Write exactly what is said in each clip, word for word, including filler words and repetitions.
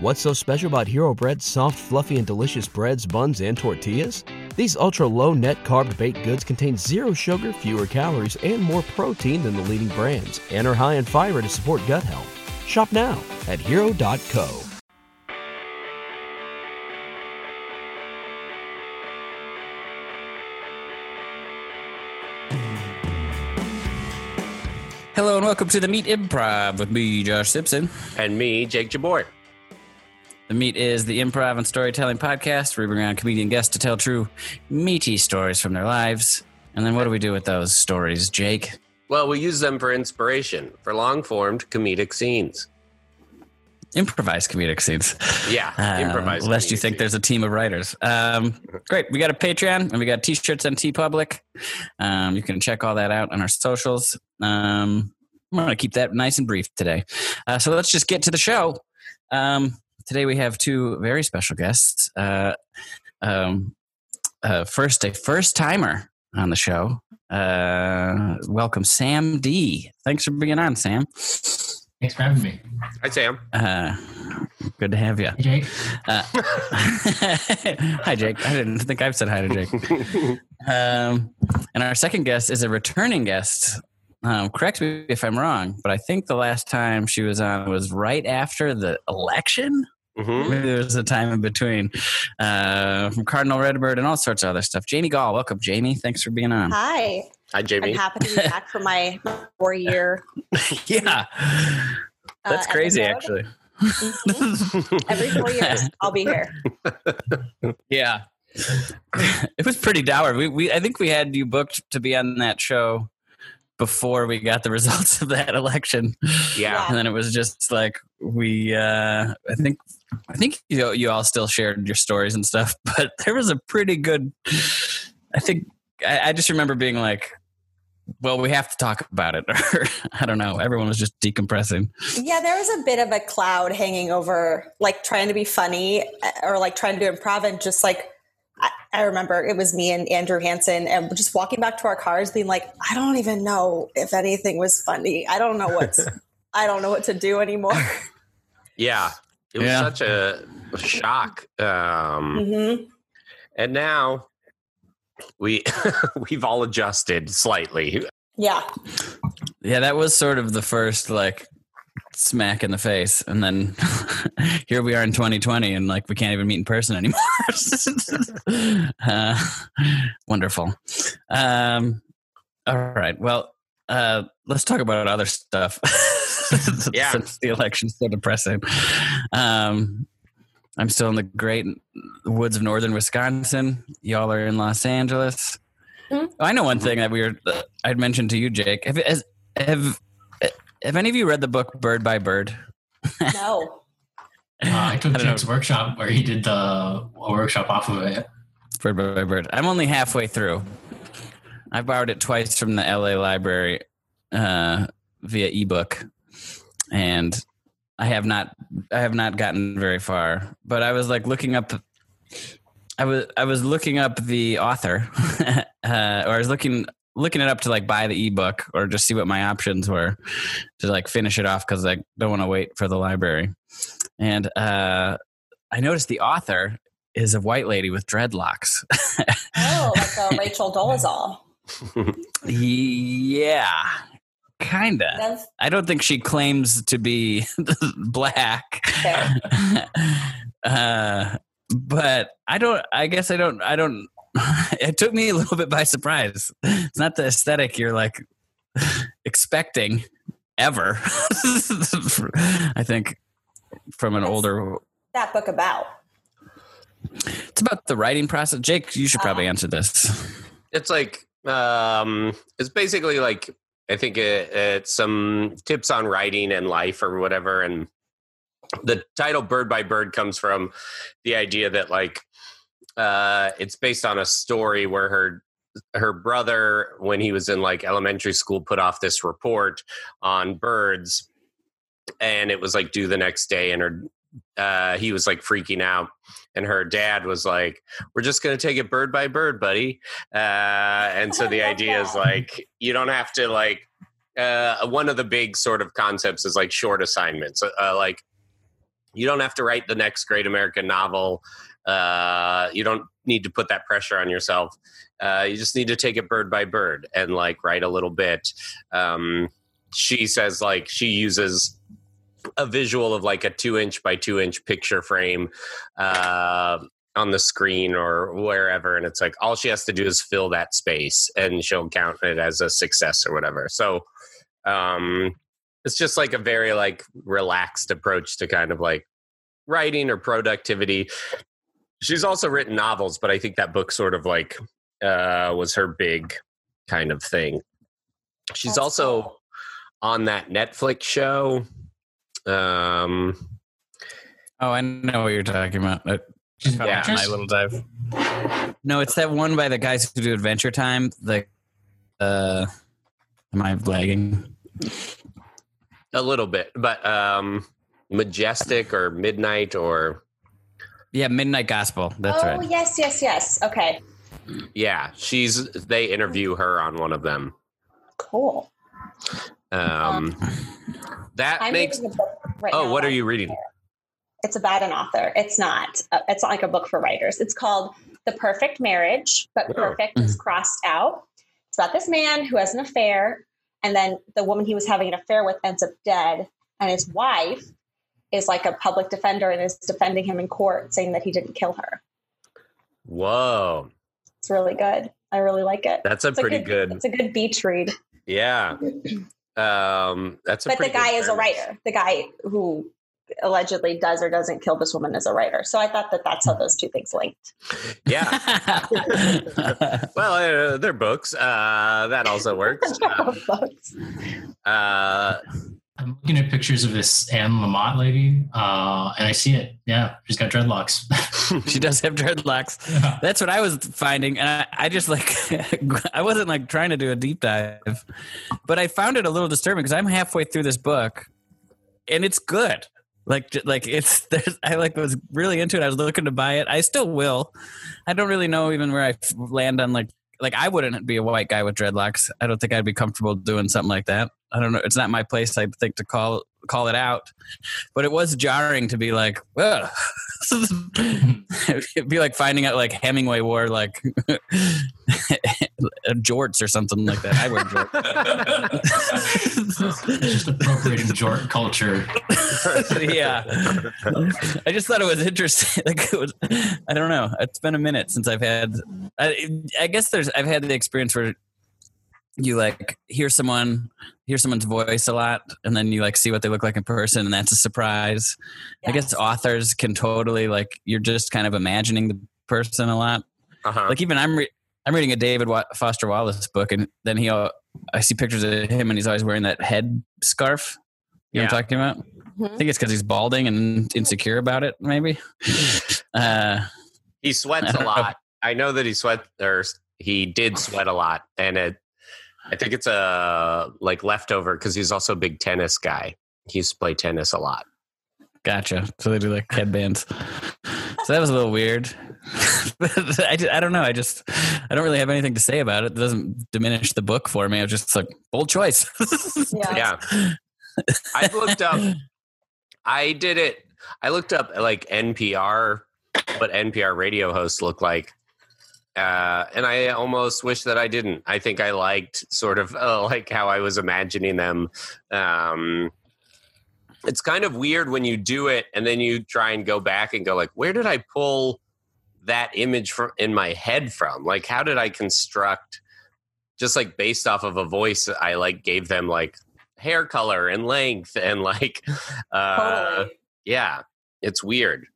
What's so special about Hero Bread's soft, fluffy, and delicious breads, buns, and tortillas? These ultra-low net-carb baked goods contain zero sugar, fewer calories, and more protein than the leading brands, and are high in fiber to support gut health. Shop now at hero dot co. Hello and welcome to The Meat Improv with me, Josh Simpson. And me, Jake Jabbour. The Meat is the improv and storytelling podcast where we bring on comedian guests to tell true meaty stories from their lives. And then what do we do with those stories, Jake? Well, we use them for inspiration, for long-formed comedic scenes. Improvised comedic scenes. Yeah, uh, improvised. Unless you think scenes. There's a team of writers. Um, great. We got a Patreon, and we got T-shirts on TeePublic. Um, you can check all that out on our socials. Um, I'm going to keep that nice and brief today. Uh, so let's just get to the show. Um, today we have two very special guests. Uh, um, uh, first, a first-timer on the show. Uh, welcome, Sam Di. Thanks for being on, Sam. Thanks for having me. Hi, Sam. Uh, good to have you. Hey, Jake. Uh, hi, Jake. I didn't think I've said hi to Jake. Um, and our second guest is a returning guest. Um, correct me if I'm wrong, but I think the last time she was on was right after the election. Mm-hmm. Maybe there was a time in between. Uh, from Cardinal Redbird and all sorts of other stuff. Jamie Gaul. Welcome, Jamie. Thanks for being on. Hi. Hi, Jamie. I'm happy to be back for my four-year. Yeah. That's uh, crazy, actually. Mm-hmm. Every four years, I'll be here. Yeah. It was pretty dour. We, we, I think we had you booked to be on that show before we got the results of that election. Yeah. And then it was just like we, uh, I think, I think you know, you all still shared your stories and stuff, but there was a pretty good, I think, I, I just remember being like, well, we have to talk about it. Or I don't know. Everyone was just decompressing. Yeah. There was a bit of a cloud hanging over, like trying to be funny or like trying to do improv and just like, I remember it was me and Andrew Hansen and just walking back to our cars being like, I don't even know if anything was funny. I don't know what's, I don't know what to do anymore. Yeah. It was yeah. such a shock. Um, mm-hmm. And now we, we've all adjusted slightly. Yeah. Yeah. That was sort of the first like smack in the face. And then here we are in twenty twenty and like, we can't even meet in person anymore. uh, wonderful. Um, all right. Well, uh, let's talk about other stuff. Yeah. Since the election's so depressing. Um, I'm still in the great woods of northern Wisconsin. Y'all are in Los Angeles. Mm-hmm. Oh, I know one thing that we were, uh, I'd mentioned to you, Jake. Have, has, have, Have any of you read the book Bird by Bird? No. uh, I took I Jake's know. workshop where he did the workshop off of it. Bird by Bird. I'm only halfway through. I borrowed it twice from the L A library uh, via ebook, and I have not. I have not gotten very far. But I was like looking up. I was I was looking up the author, uh, or I was looking. looking it up to like buy the ebook or just see what my options were to like finish it off. Cause I don't want to wait for the library. And, uh, I noticed the author is a white lady with dreadlocks. Oh, like a Rachel Dolezal. Yeah, kind of. I don't think she claims to be black. uh, but I don't, I guess I don't, I don't, it took me a little bit by surprise. It's not the aesthetic you're like expecting ever. I think from an What's older that book about? It's about the writing process. Jake, you should probably uh, answer this. It's like um, it's basically like I think it, it's some tips on writing and life or whatever. And the title "Bird by Bird" comes from the idea that like. Uh, it's based on a story where her her brother, when he was in like elementary school, put off this report on birds, and it was like due the next day, and her uh, he was like freaking out, and her dad was like, "We're just gonna take it bird by bird, buddy." Uh, and so the idea is like you don't have to like uh, one of the big sort of concepts is like short assignments, uh, like. You don't have to write the next great American novel. Uh, you don't need to put that pressure on yourself. Uh, you just need to take it bird by bird and like write a little bit. Um, she says like she uses a visual of like a two inch by two inch picture frame uh, on the screen or wherever. And it's like, all she has to do is fill that space and she'll count it as a success or whatever. So um, it's just like a very like relaxed approach to kind of like writing or productivity. She's also written novels, but I think that book sort of like uh, was her big kind of thing. She's That's also cool. on that Netflix show. Um. Oh, I know what you're talking about. Just yeah, my little dive. No, it's that one by the guys who do Adventure Time. The, uh, am I lagging? A little bit, but um, Majestic or Midnight or yeah, Midnight Gospel. That's oh, right. Oh yes, yes, yes. Okay. Yeah, she's. They interview her on one of them. Cool. Um, that I'm makes. Right oh, what are you reading? It's about an author. It's not. Uh, it's not like a book for writers. It's called The Perfect Marriage, but oh. perfect is crossed out. It's about this man who has an affair, and then the woman he was having an affair with ends up dead, and his wife is like a public defender and is defending him in court, saying that he didn't kill her. Whoa! It's really good. I really like it. That's a it's pretty a good, good. It's a good beach read. Yeah. Um, that's a but the guy is a writer. The guy who allegedly does or doesn't kill this woman is a writer. So I thought that that's how those two things linked. Yeah. Well, uh, they're books. Uh, that also works. Uh, books. Uh, I'm looking at pictures of this Anne Lamott lady, uh, and I see it. Yeah, she's got dreadlocks. She does have dreadlocks. Yeah. That's what I was finding, and I, I just like I wasn't like trying to do a deep dive, but I found it a little disturbing because I'm halfway through this book, and it's good. Like, like it's I like was really into it. I was looking to buy it. I still will. I don't really know even where I land on like like I wouldn't be a white guy with dreadlocks. I don't think I'd be comfortable doing something like that. I don't know. It's not my place, I think, to call call it out. But it was jarring to be like, well, it'd be like finding out like Hemingway wore like jorts or something like that. I wear jorts. Just appropriating jort culture. Yeah. I just thought it was interesting. Like it was, I don't know. It's been a minute since I've had. I, I guess there's. I've had the experience where. You like hear someone, hear someone's voice a lot, and then you like see what they look like in person, and that's a surprise. Yes. I guess authors can totally like you're just kind of imagining the person a lot. Uh-huh. Like even I'm re- I'm reading a David Foster Wallace book, and then he uh, I see pictures of him, and he's always wearing that head scarf. You yeah. know what I'm talking about? Mm-hmm. I think it's because he's balding and insecure about it. Maybe uh, he sweats a lot. Know. I know that he sweat or he did sweat a lot, and it. I think it's a like leftover because he's also a big tennis guy. He used to play tennis a lot. Gotcha. So they do like headbands. So that was a little weird. But I, I don't know. I just I don't really have anything to say about it. It doesn't diminish the book for me. I was just like bold choice. Yeah. Yeah. I looked up. I did it. I looked up like N P R, what N P R radio hosts look like. Uh, and I almost wish that I didn't. I think I liked sort of uh, like how I was imagining them. Um, it's kind of weird when you do it and then you try and go back and go like, where did I pull that image from in my head from? Like, how did I construct just like based off of a voice? I like gave them like hair color and length and like, uh, totally. Yeah, it's weird.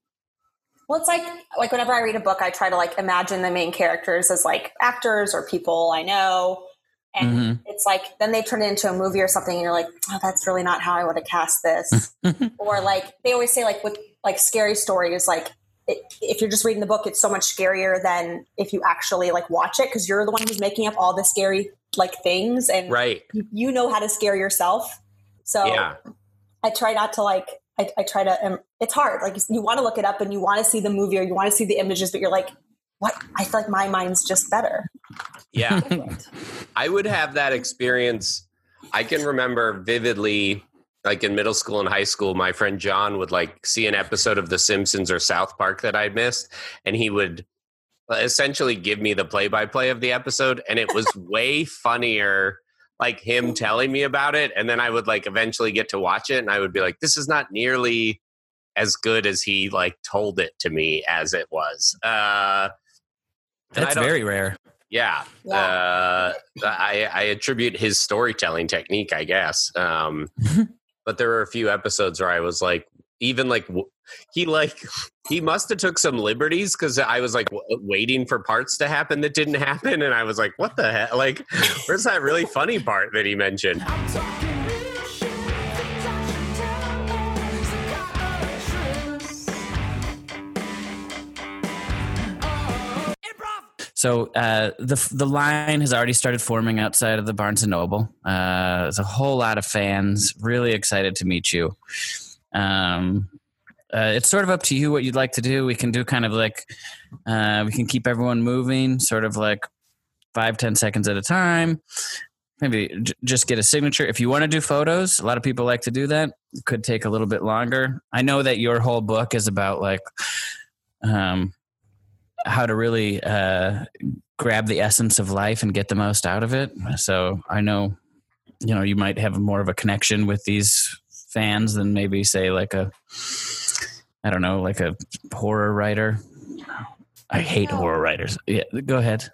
Well, it's like, like whenever I read a book, I try to like imagine the main characters as like actors or people I know. And mm-hmm. it's like, then they turn it into a movie or something and you're like, oh, that's really not how I would have cast this. Or like, they always say like with like scary stories, like it, if you're just reading the book, it's so much scarier than if you actually like watch it. Cause you're the one who's making up all the scary like things and right. you, you know how to scare yourself. So yeah. I try not to like, I, I try to, um, it's hard. Like you want to look it up and you want to see the movie or you want to see the images, but you're like, what? I feel like my mind's just better. Yeah. I would have that experience. I can remember vividly like in middle school and high school, my friend John would like see an episode of The Simpsons or South Park that I missed, and he would essentially give me the play-by-play of the episode, and it was way funnier like him telling me about it, and then I would like eventually get to watch it, and I would be like, this is not nearly as good as he like told it to me as it was. Uh, That's very rare. Yeah. yeah. Uh, I, I attribute his storytelling technique, I guess. Um, but there were a few episodes where I was like, even like he like he must have took some liberties, because I was like w- waiting for parts to happen that didn't happen, and I was like, what the heck? Like, where's that really funny part that he mentioned? So uh, the the line has already started forming outside of the Barnes and Noble. Uh, there's a whole lot of fans. Really excited to meet you. Um, uh, it's sort of up to you what you'd like to do. We can do kind of like uh, we can keep everyone moving, sort of like five, ten seconds at a time. Maybe j- just get a signature. If you want to do photos, a lot of people like to do that. It could take a little bit longer. I know that your whole book is about like... Um, how to really uh, grab the essence of life and get the most out of it. So I know, you know, you might have more of a connection with these fans than maybe say like a, I don't know, like a horror writer. I hate no. horror writers. Yeah. Go ahead.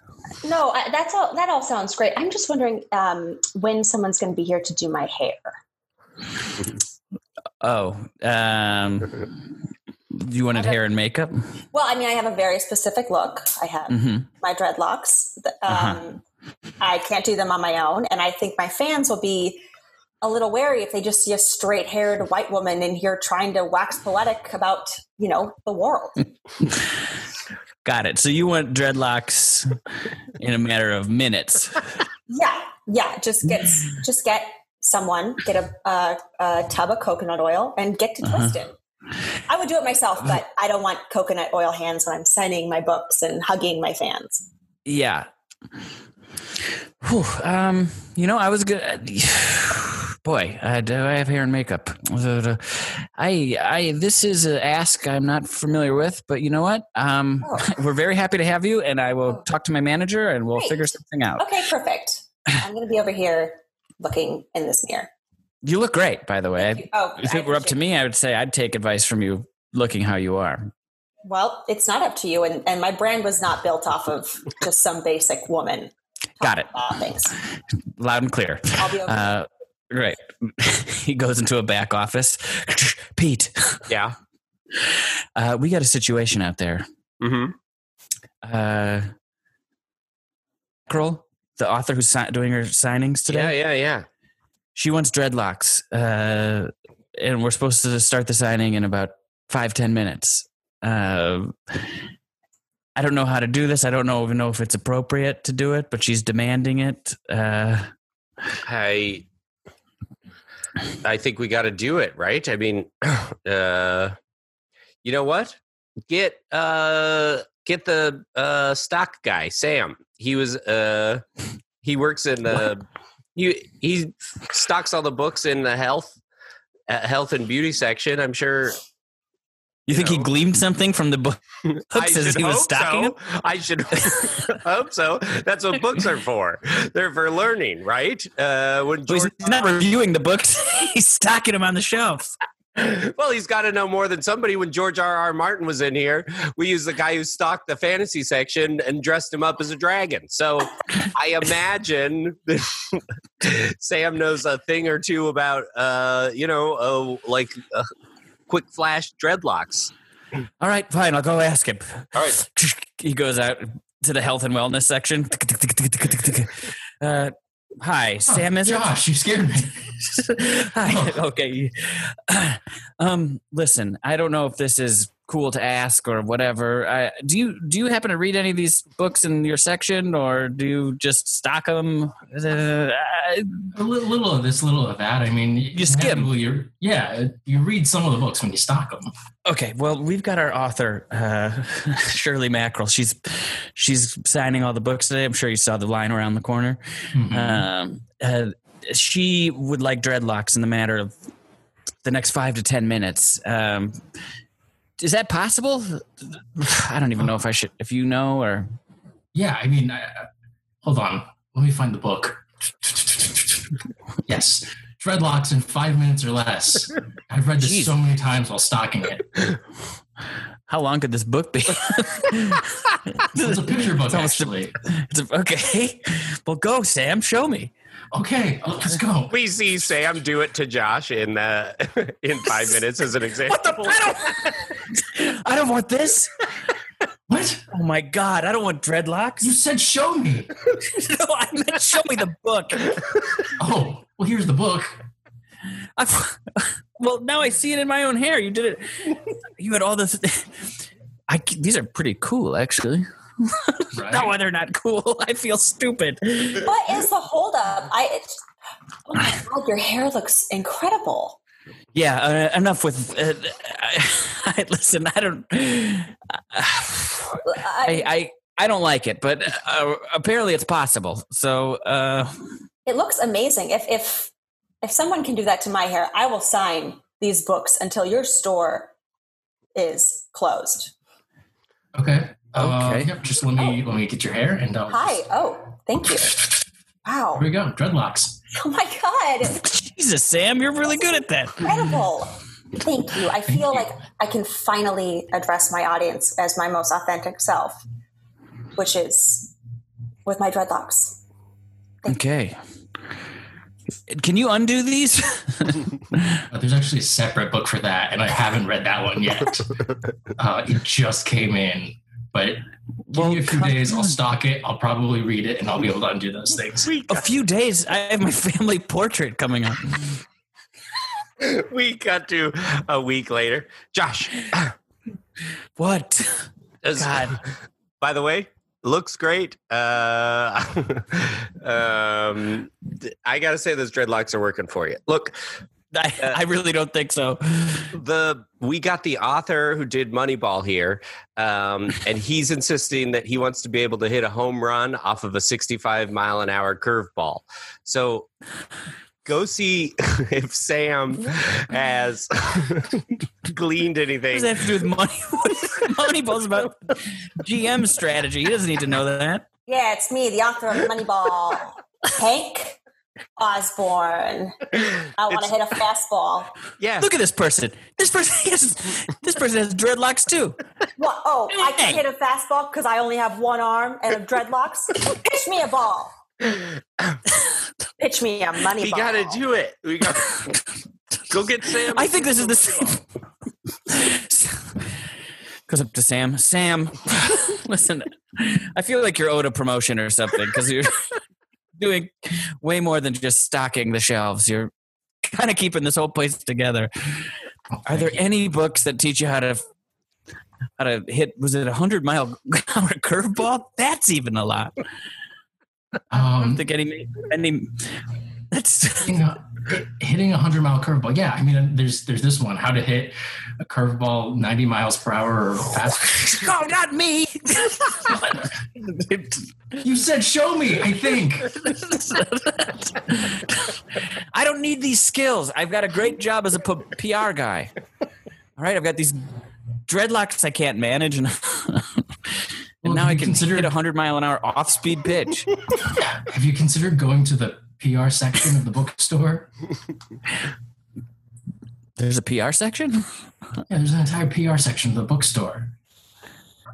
No, I, that's all. That all sounds great. I'm just wondering um, when someone's going to be here to do my hair. Oh, um, you wanted hair and makeup? Well, I mean, I have a very specific look. I have mm-hmm. my dreadlocks. Um, uh-huh. I can't do them on my own. And I think my fans will be a little wary if they just see a straight-haired white woman in here trying to wax poetic about, you know, the world. Got it. So you want dreadlocks in a matter of minutes. Yeah. Yeah. Just get, just get someone, get a, a, a tub of coconut oil and get to uh-huh. twist it. I would do it myself, but I don't want coconut oil hands when I'm signing my books and hugging my fans. Yeah. Whew, um, you know, I was good. Boy, uh, do I have hair and makeup? I, I, this is an ask I'm not familiar with, but you know what? Um, oh. We're very happy to have you, and I will talk to my manager, and we'll Great. figure something out. Okay, perfect. I'm going to be over here looking in this mirror. You look great, by the way. Oh, if it were up to me, I would say I'd take advice from you looking how you are. Well, it's not up to you. And, and my brand was not built off of just some basic woman. Got it. Things. Loud and clear. I'll be okay. Uh, right. He goes into a back office. Pete. Yeah. Uh, we got a situation out there. Mm-hmm. Uh, Kroll, the author who's si- doing her signings today. Yeah, yeah, yeah. She wants dreadlocks, uh, and we're supposed to start the signing in about five, ten minutes. Uh, I don't know how to do this. I don't know, even know if it's appropriate to do it, but she's demanding it. Uh, I, I think we got to do it, right? I mean, uh, you know what? Get uh, get the uh, stock guy, Sam. He was uh, he works in the. What? You, he stocks all the books in the health, uh, health and beauty section. I'm sure. You, you think know. He gleaned something from the book? I should he hope was so. Him? I should hope so. That's what books are for. They're for learning, right? Uh, when George well, he's not reviewing the books. He's stocking them on the shelf. Well, he's got to know more than somebody. When George R R. Martin was in here, we used the guy who stocked the fantasy section and dressed him up as a dragon. So I imagine Sam knows a thing or two about, uh, you know, uh, like uh, quick flash dreadlocks. All right, fine. I'll go ask him. All right. He goes out to the health and wellness section. Uh, Hi, Sam. Oh, is Josh, it? You scared me. Hi. Oh. Okay. Um, listen, I don't know if this is cool to ask or whatever. I, do you do you happen to read any of these books in your section, or do you just stock them? Uh, I, a little, little of this, little of that. I mean, you skim. You're, yeah, you read some of the books when you stock them. Okay. Well, we've got our author, uh, Shirley Mackerel. She's she's signing all the books today. I'm sure you saw the line around the corner. Mm-hmm. Um, uh, she would like dreadlocks in the matter of the next five to ten minutes. Um, is that possible? I don't even know if I should, if you know, or. Yeah. I mean, I, hold on. Let me find the book. Yes. Dreadlocks in five minutes or less. I've read this Jeez. so many times while stocking it. How long could this book be? It's a picture book, it's actually. A, it's a, okay. Well, go, Sam. Show me. Okay, let's go. We see Sam do it to Josh in uh, in five minutes as an example. What the? I don't, I don't want this. What? Oh, my God. I don't want dreadlocks. You said show me. No, I meant show me the book. Oh, well, here's the book. I've, well, now I see it in my own hair. You did it. You had all this. I, these are pretty cool, actually. Right. No, they're not cool. I feel stupid. What is the holdup? I. It's, oh, my God. Your hair looks incredible. Yeah, uh, enough with. Uh, I, I, listen, I don't. Uh, I, I I don't like it, but uh, apparently it's possible. So uh, it looks amazing. If if if someone can do that to my hair, I will sign these books until your store is closed. Okay. Uh, okay. Yep, just let me oh. let me get your hair and. I'll Hi. Just... Oh, thank you. Wow. Here we go. Dreadlocks. Oh my God! Jesus, Sam, you're really good at that. Incredible. Thank you. I feel like I can finally address my audience as my most authentic self, which is with my dreadlocks. Thank okay. You. Can you undo these? uh, there's actually a separate book for that, and I haven't read that one yet. Uh, it just came in. But well, give me a few days, I'll stock it, I'll probably read it, and I'll be able to undo those things. A few days? I have my family portrait coming up. We got to a week later. Josh. What? God. By the way, looks great. Uh, um, I got to say those dreadlocks are working for you. Look. I, uh, I really don't think so. The we got the author who did Moneyball here, um, and he's insisting that he wants to be able to hit a home run off of a sixty-five mile an hour curveball. So go see if Sam has gleaned anything. What does that have to do with money? Moneyball's about G M strategy. He doesn't need to know that. Yeah, it's me, the author of Moneyball, Hank Osborne. I want to hit a fastball. Yeah. Look at this person. This person has, this person has dreadlocks too. What? Oh, I can hit a fastball because I only have one arm and dreadlocks. Pitch me a ball. Pitch me a money we ball. We got to do it. We got Go get Sam. I think this is the same. Goes up to Sam. Sam, listen, I feel like you're owed a promotion or something because you're doing way more than just stocking the shelves. You're kind of keeping this whole place together. Are there any books that teach you how to how to hit, was it a hundred mile hour curveball? That's even a lot. Um, I don't think any any that's you know, hitting a hundred mile curveball. Yeah, I mean there's there's this one, how to hit a curveball ninety miles per hour or fast. Oh, not me. You said show me, I think. I don't need these skills. I've got a great job as a P R guy. All right, I've got these dreadlocks I can't manage, and, and well, now I can hit a hundred mile an hour off-speed pitch. Have you considered going to the P R section of the bookstore? There's a P R section? Yeah, there's an entire P R section of the bookstore.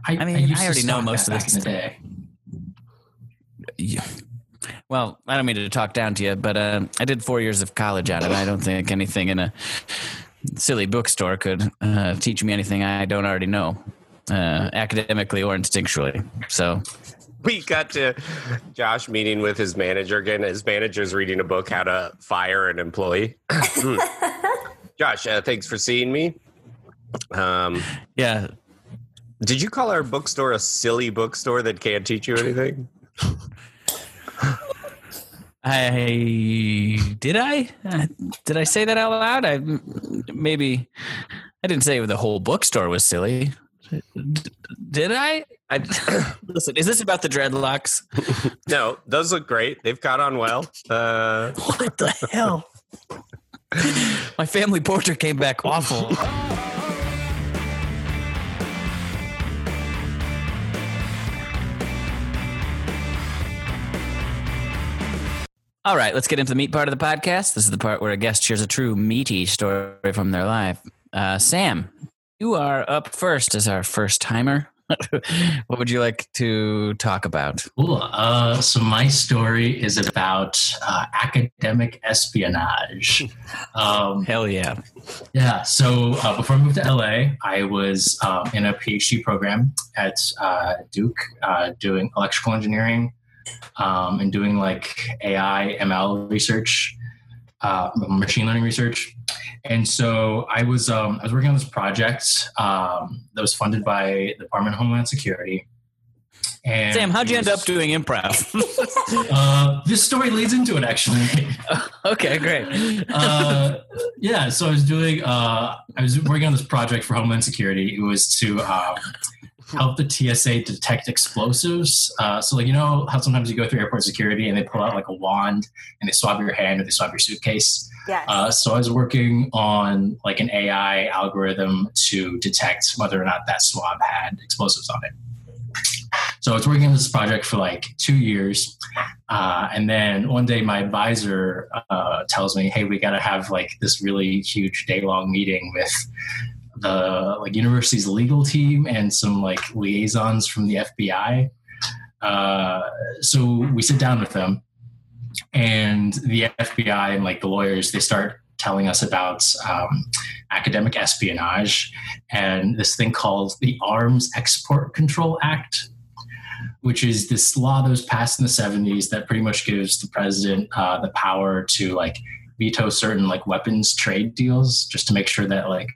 I, I mean, I, I already know most of this today. Yeah. Well, I don't mean to talk down to you, but uh, I did four years of college on it. I don't think anything in a silly bookstore could uh, teach me anything I don't already know, uh, academically or instinctually. So we got to Josh meeting with his manager again. His manager's reading a book, How to Fire an Employee. Josh, uh, thanks for seeing me. Um, yeah. Did you call our bookstore a silly bookstore that can't teach you anything? I did I did I say that out loud? I maybe I didn't say the whole bookstore was silly. D- did I? I listen. Is this about the dreadlocks? No, those look great. They've caught on well. Uh, what the hell? My family portrait came back awful. All right, let's get into the meat part of the podcast. This is the part where a guest shares a true meaty story from their life. Uh, Sam, you are up first as our first timer. What would you like to talk about? Cool. Uh, so my story is about uh, academic espionage. Um, Hell yeah. Yeah. So uh, before I moved to L A, I was um, in a PhD program at uh, Duke uh, doing electrical engineering. Um, and doing like A I, M L research, uh, machine learning research. And so I was um, I was working on this project um, that was funded by the Department of Homeland Security. And Sam, how'd you was, end up doing improv? uh, this story leads into it, actually. Okay, great. uh, yeah, so I was doing uh, I was working on this project for Homeland Security. It was to um, help the T S A detect explosives. Uh, so like, you know how sometimes you go through airport security and they pull out like a wand and they swab your hand or they swab your suitcase. Yes. Uh, so I was working on like an A I algorithm to detect whether or not that swab had explosives on it. So I was working on this project for like two years. Uh, and then one day my advisor uh, tells me, hey, we got to have like this really huge day long meeting with the like university's legal team and some like liaisons from the F B I. Uh, so we sit down with them and the F B I and like the lawyers, they start telling us about um, academic espionage and this thing called the Arms Export Control Act, which is this law that was passed in the seventies that pretty much gives the president uh, the power to like veto certain like weapons trade deals just to make sure that like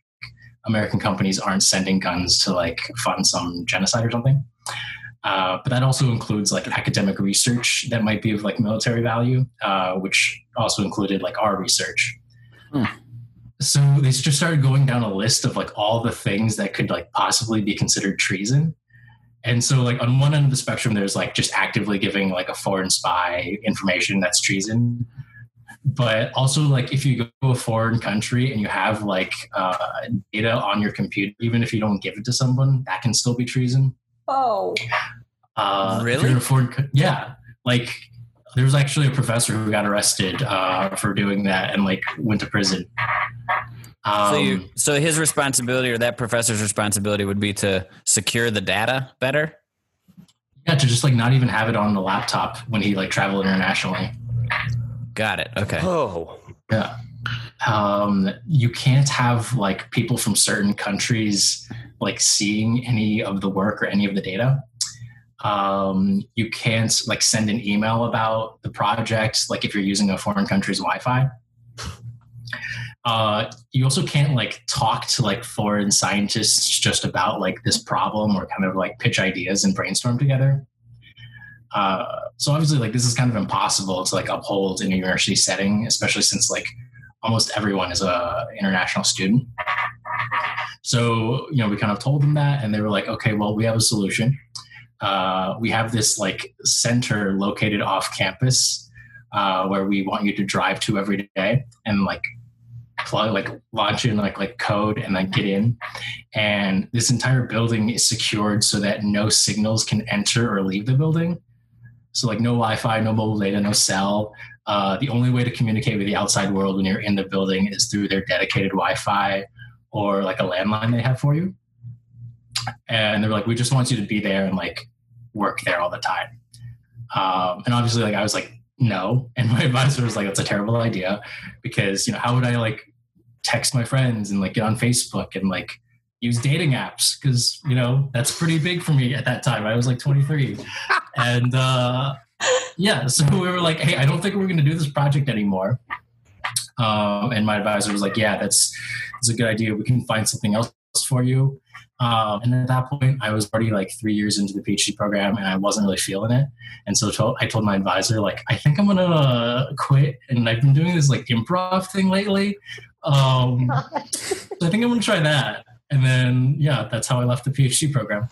American companies aren't sending guns to like fund some genocide or something. Uh, but that also includes like academic research that might be of like military value, uh, which also included like our research. Hmm. So they just started going down a list of like all the things that could like possibly be considered treason. And so like on one end of the spectrum, there's like just actively giving like a foreign spy information that's treason. But also, like, if you go to a foreign country and you have, like, uh, data on your computer, even if you don't give it to someone, that can still be treason. Oh. Uh, really? If you're in a foreign co- yeah. Like, there was actually a professor who got arrested uh, for doing that and, like, went to prison. Um, so, you, so his responsibility or that professor's responsibility would be to secure the data better? Yeah, to just, like, not even have it on the laptop when he, like, traveled internationally. Got it. Okay. Oh, yeah. Um, you can't have like people from certain countries like seeing any of the work or any of the data. Um, you can't like send an email about the project, like if you're using a foreign country's Wi-Fi. Uh, you also can't like talk to like foreign scientists just about like this problem or kind of like pitch ideas and brainstorm together. Uh, so obviously like this is kind of impossible to like uphold in a university setting, especially since like almost everyone is a international student. So, you know, we kind of told them that and they were like, okay, well, we have a solution. Uh, we have this like center located off campus, uh, where we want you to drive to every day and like plug, like launch in like, like code and then like, get in. And this entire building is secured so that no signals can enter or leave the building. So like no Wi-Fi, no mobile data, no cell. Uh, the only way to communicate with the outside world when you're in the building is through their dedicated Wi-Fi or like a landline they have for you. And they're like, we just want you to be there and like work there all the time. Um, and obviously like I was like, no. And my advisor was like, that's a terrible idea because, you know, how would I like text my friends and like get on Facebook and like use dating apps? Cause you know, that's pretty big for me at that time. I was like twenty-three. And uh, yeah, so we were like, hey, I don't think we're going to do this project anymore. Um, and my advisor was like, yeah, that's, that's a good idea. We can find something else for you. Um, and at that point, I was already like three years into the PhD program and I wasn't really feeling it. And so to- I told my advisor, like, I think I'm going to uh, quit. And I've been doing this like improv thing lately. Um, so I think I'm going to try that. And then, yeah, that's how I left the PhD program.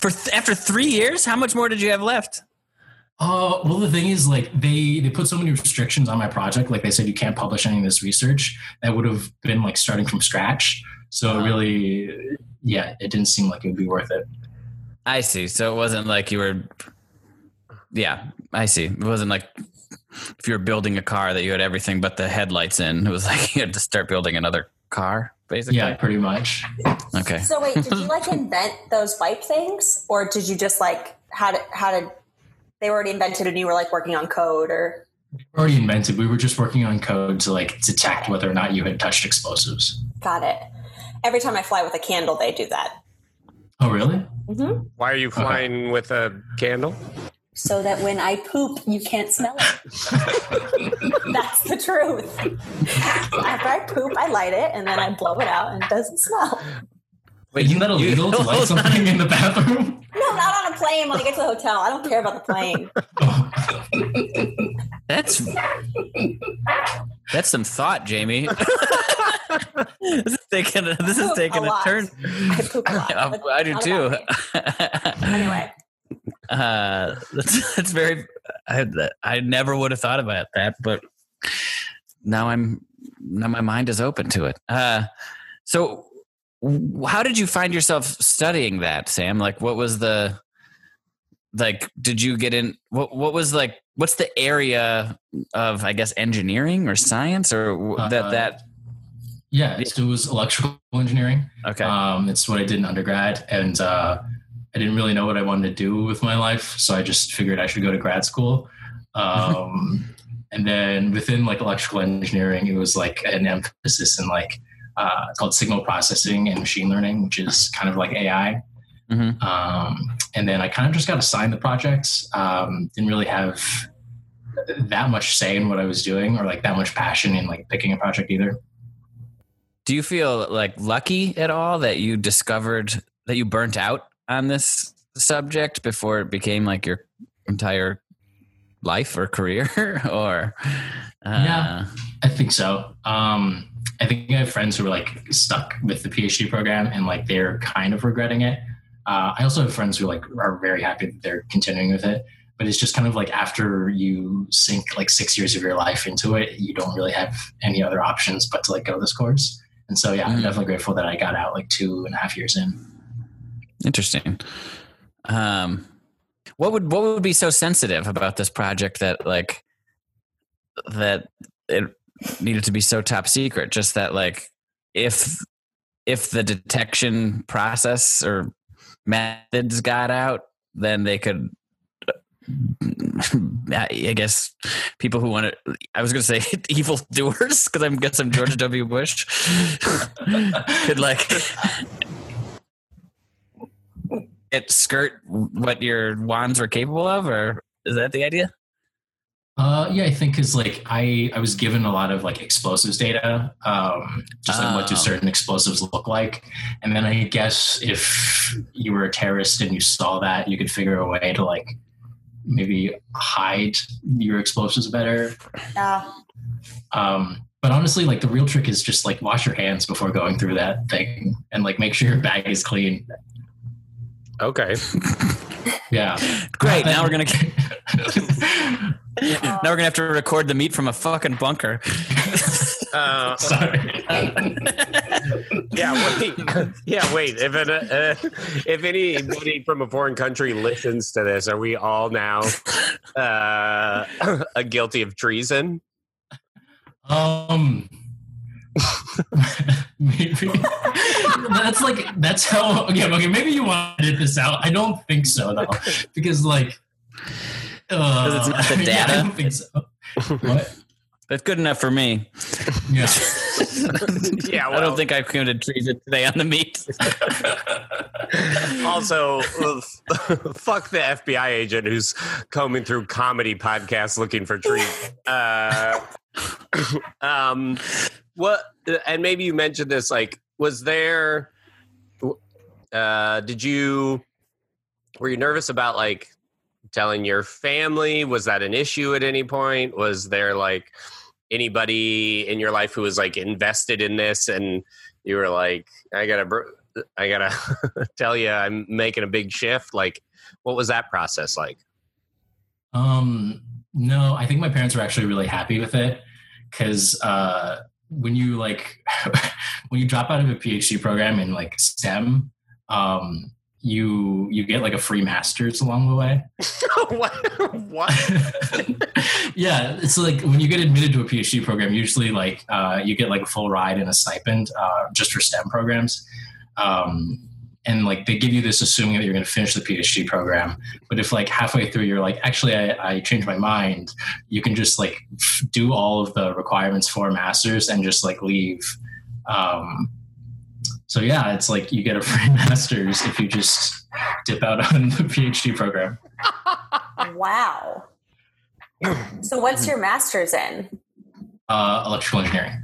For th- after three years, how much more did you have left? Uh, well, the thing is, like, they, they put so many restrictions on my project. Like, they said, you can't publish any of this research. That would have been, like, starting from scratch. So, um, really, yeah, it didn't seem like it would be worth it. I see. So, it wasn't like you were... Yeah, I see. It wasn't like if you were building a car that you had everything but the headlights in. It was like you had to start building another car, basically. Yeah, pretty much. Okay. So, wait, did you, like, invent those wipe things? Or did you just, like, how to... How to they were already invented and you were like working on code or already invented. We were just working on code to like detect whether or not you had touched explosives. Got it. Every time I fly with a candle, they do that. Oh, really? Mm-hmm. Why are you flying okay. with a candle? So that when I poop, you can't smell it. That's the truth. After I poop, I light it and then I blow it out and it doesn't smell. Wait, isn't that illegal to light something in the bathroom? No, not on a plane when I get to the hotel. I don't care about the plane. Oh. That's that's some thought, Jamie. This is taking a, this is taking a, a turn. I poop a lot. I, I do too. Anyway. Uh, that's, that's very... I, I never would have thought about that, but now I'm now my mind is open to it. Uh, so... How did you find yourself studying that, Sam? Like, what was the, like, did you get in, what What was like, what's the area of, I guess, engineering or science or that, uh, that? Yeah, it was electrical engineering. Okay. Um, it's what I did in undergrad. And uh, I didn't really know what I wanted to do with my life. So I just figured I should go to grad school. Um, and then within like electrical engineering, it was like an emphasis in like, Uh, called signal processing and machine learning, which is kind of like A I. Mm-hmm. Um, and then I kind of just got assigned the projects. Um, didn't really have that much say in what I was doing or like that much passion in like picking a project either. Do you feel like lucky at all that you discovered that you burnt out on this subject before it became like your entire life or career or? Uh... Yeah, I think so. Um, I think I have friends who are like stuck with the PhD program and like they're kind of regretting it. Uh, I also have friends who like are very happy that they're continuing with it, but it's just kind of like after you sink like six years of your life into it, you don't really have any other options but to like go this course. And so, yeah, mm-hmm. I'm definitely grateful that I got out like two and a half years in. Interesting. Um, what would, what would be so sensitive about this project that like, that it, needed to be so top secret? Just that like if if the detection process or methods got out, then they could I guess people who want to I was gonna say evil doers because I'm guess I'm George W. Bush could like it skirt what your wands were capable of, or is that the idea? Uh, yeah, I think because like I, I was given a lot of like explosives data, um, just like oh. what do certain explosives look like, and then I guess if you were a terrorist and you saw that, you could figure a way to like maybe hide your explosives better. Yeah. Um, but honestly, like the real trick is just like wash your hands before going through that thing, and like make sure your bag is clean. Okay. Yeah. Great. Now we're gonna. Now we're gonna have to record the meat from a fucking bunker. uh, Sorry. yeah. Wait. Yeah. Wait. If it, uh, if anybody from a foreign country listens to this, are we all now uh, guilty of treason? Um. Maybe that's like that's how. Okay. Okay. Maybe you want to edit this out. I don't think so though, because like. Because it's not the data. Yeah, I don't think so. What? That's good enough for me. Yeah. yeah. Well, I don't think I've committed treason today on the meat. Also, fuck the F B I agent who's combing through comedy podcasts looking for treason. Uh, um, what? And maybe you mentioned this. Like, was there? Uh, did you? Were you nervous about like? Telling your family? Was that an issue at any point? Was there like anybody in your life who was like invested in this and you were like, I gotta, I gotta tell you, I'm making a big shift. Like, what was that process like? Um, no, I think my parents were actually really happy with it because uh, when you like when you drop out of a PhD program in like STEM, um, you you get like a free master's along the way. What? What? Yeah, it's like when you get admitted to a PhD program, usually like uh, you get like a full ride and a stipend uh, just for STEM programs. Um, and like they give you this assuming that you're going to finish the PhD program. But if like halfway through you're like, actually, I, I changed my mind, you can just like do all of the requirements for a master's and just like leave. Um, so yeah, it's like you get a free master's if you just dip out on the PhD program. Wow. So what's your master's in? Uh, electrical engineering.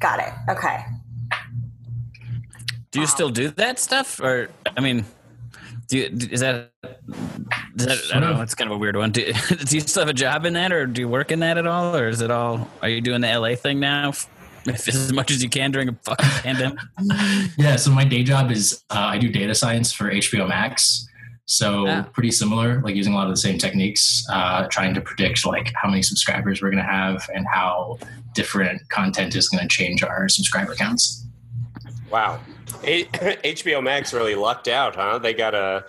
Got it. Okay. Do you still do that stuff, or I mean, do you, is that, is that I don't know? It's kind of a weird one. Do, do you still have a job in that, or do you work in that at all, or is it all? Are you doing the L A thing now, as much as you can during a fucking pandemic? Yeah. So my day job is uh, I do data science for H B O Max. So ah. pretty similar, like using a lot of the same techniques, uh, trying to predict like how many subscribers we're going to have and how different content is going to change our subscriber counts. Wow. A- H B O Max really lucked out, huh? They got a...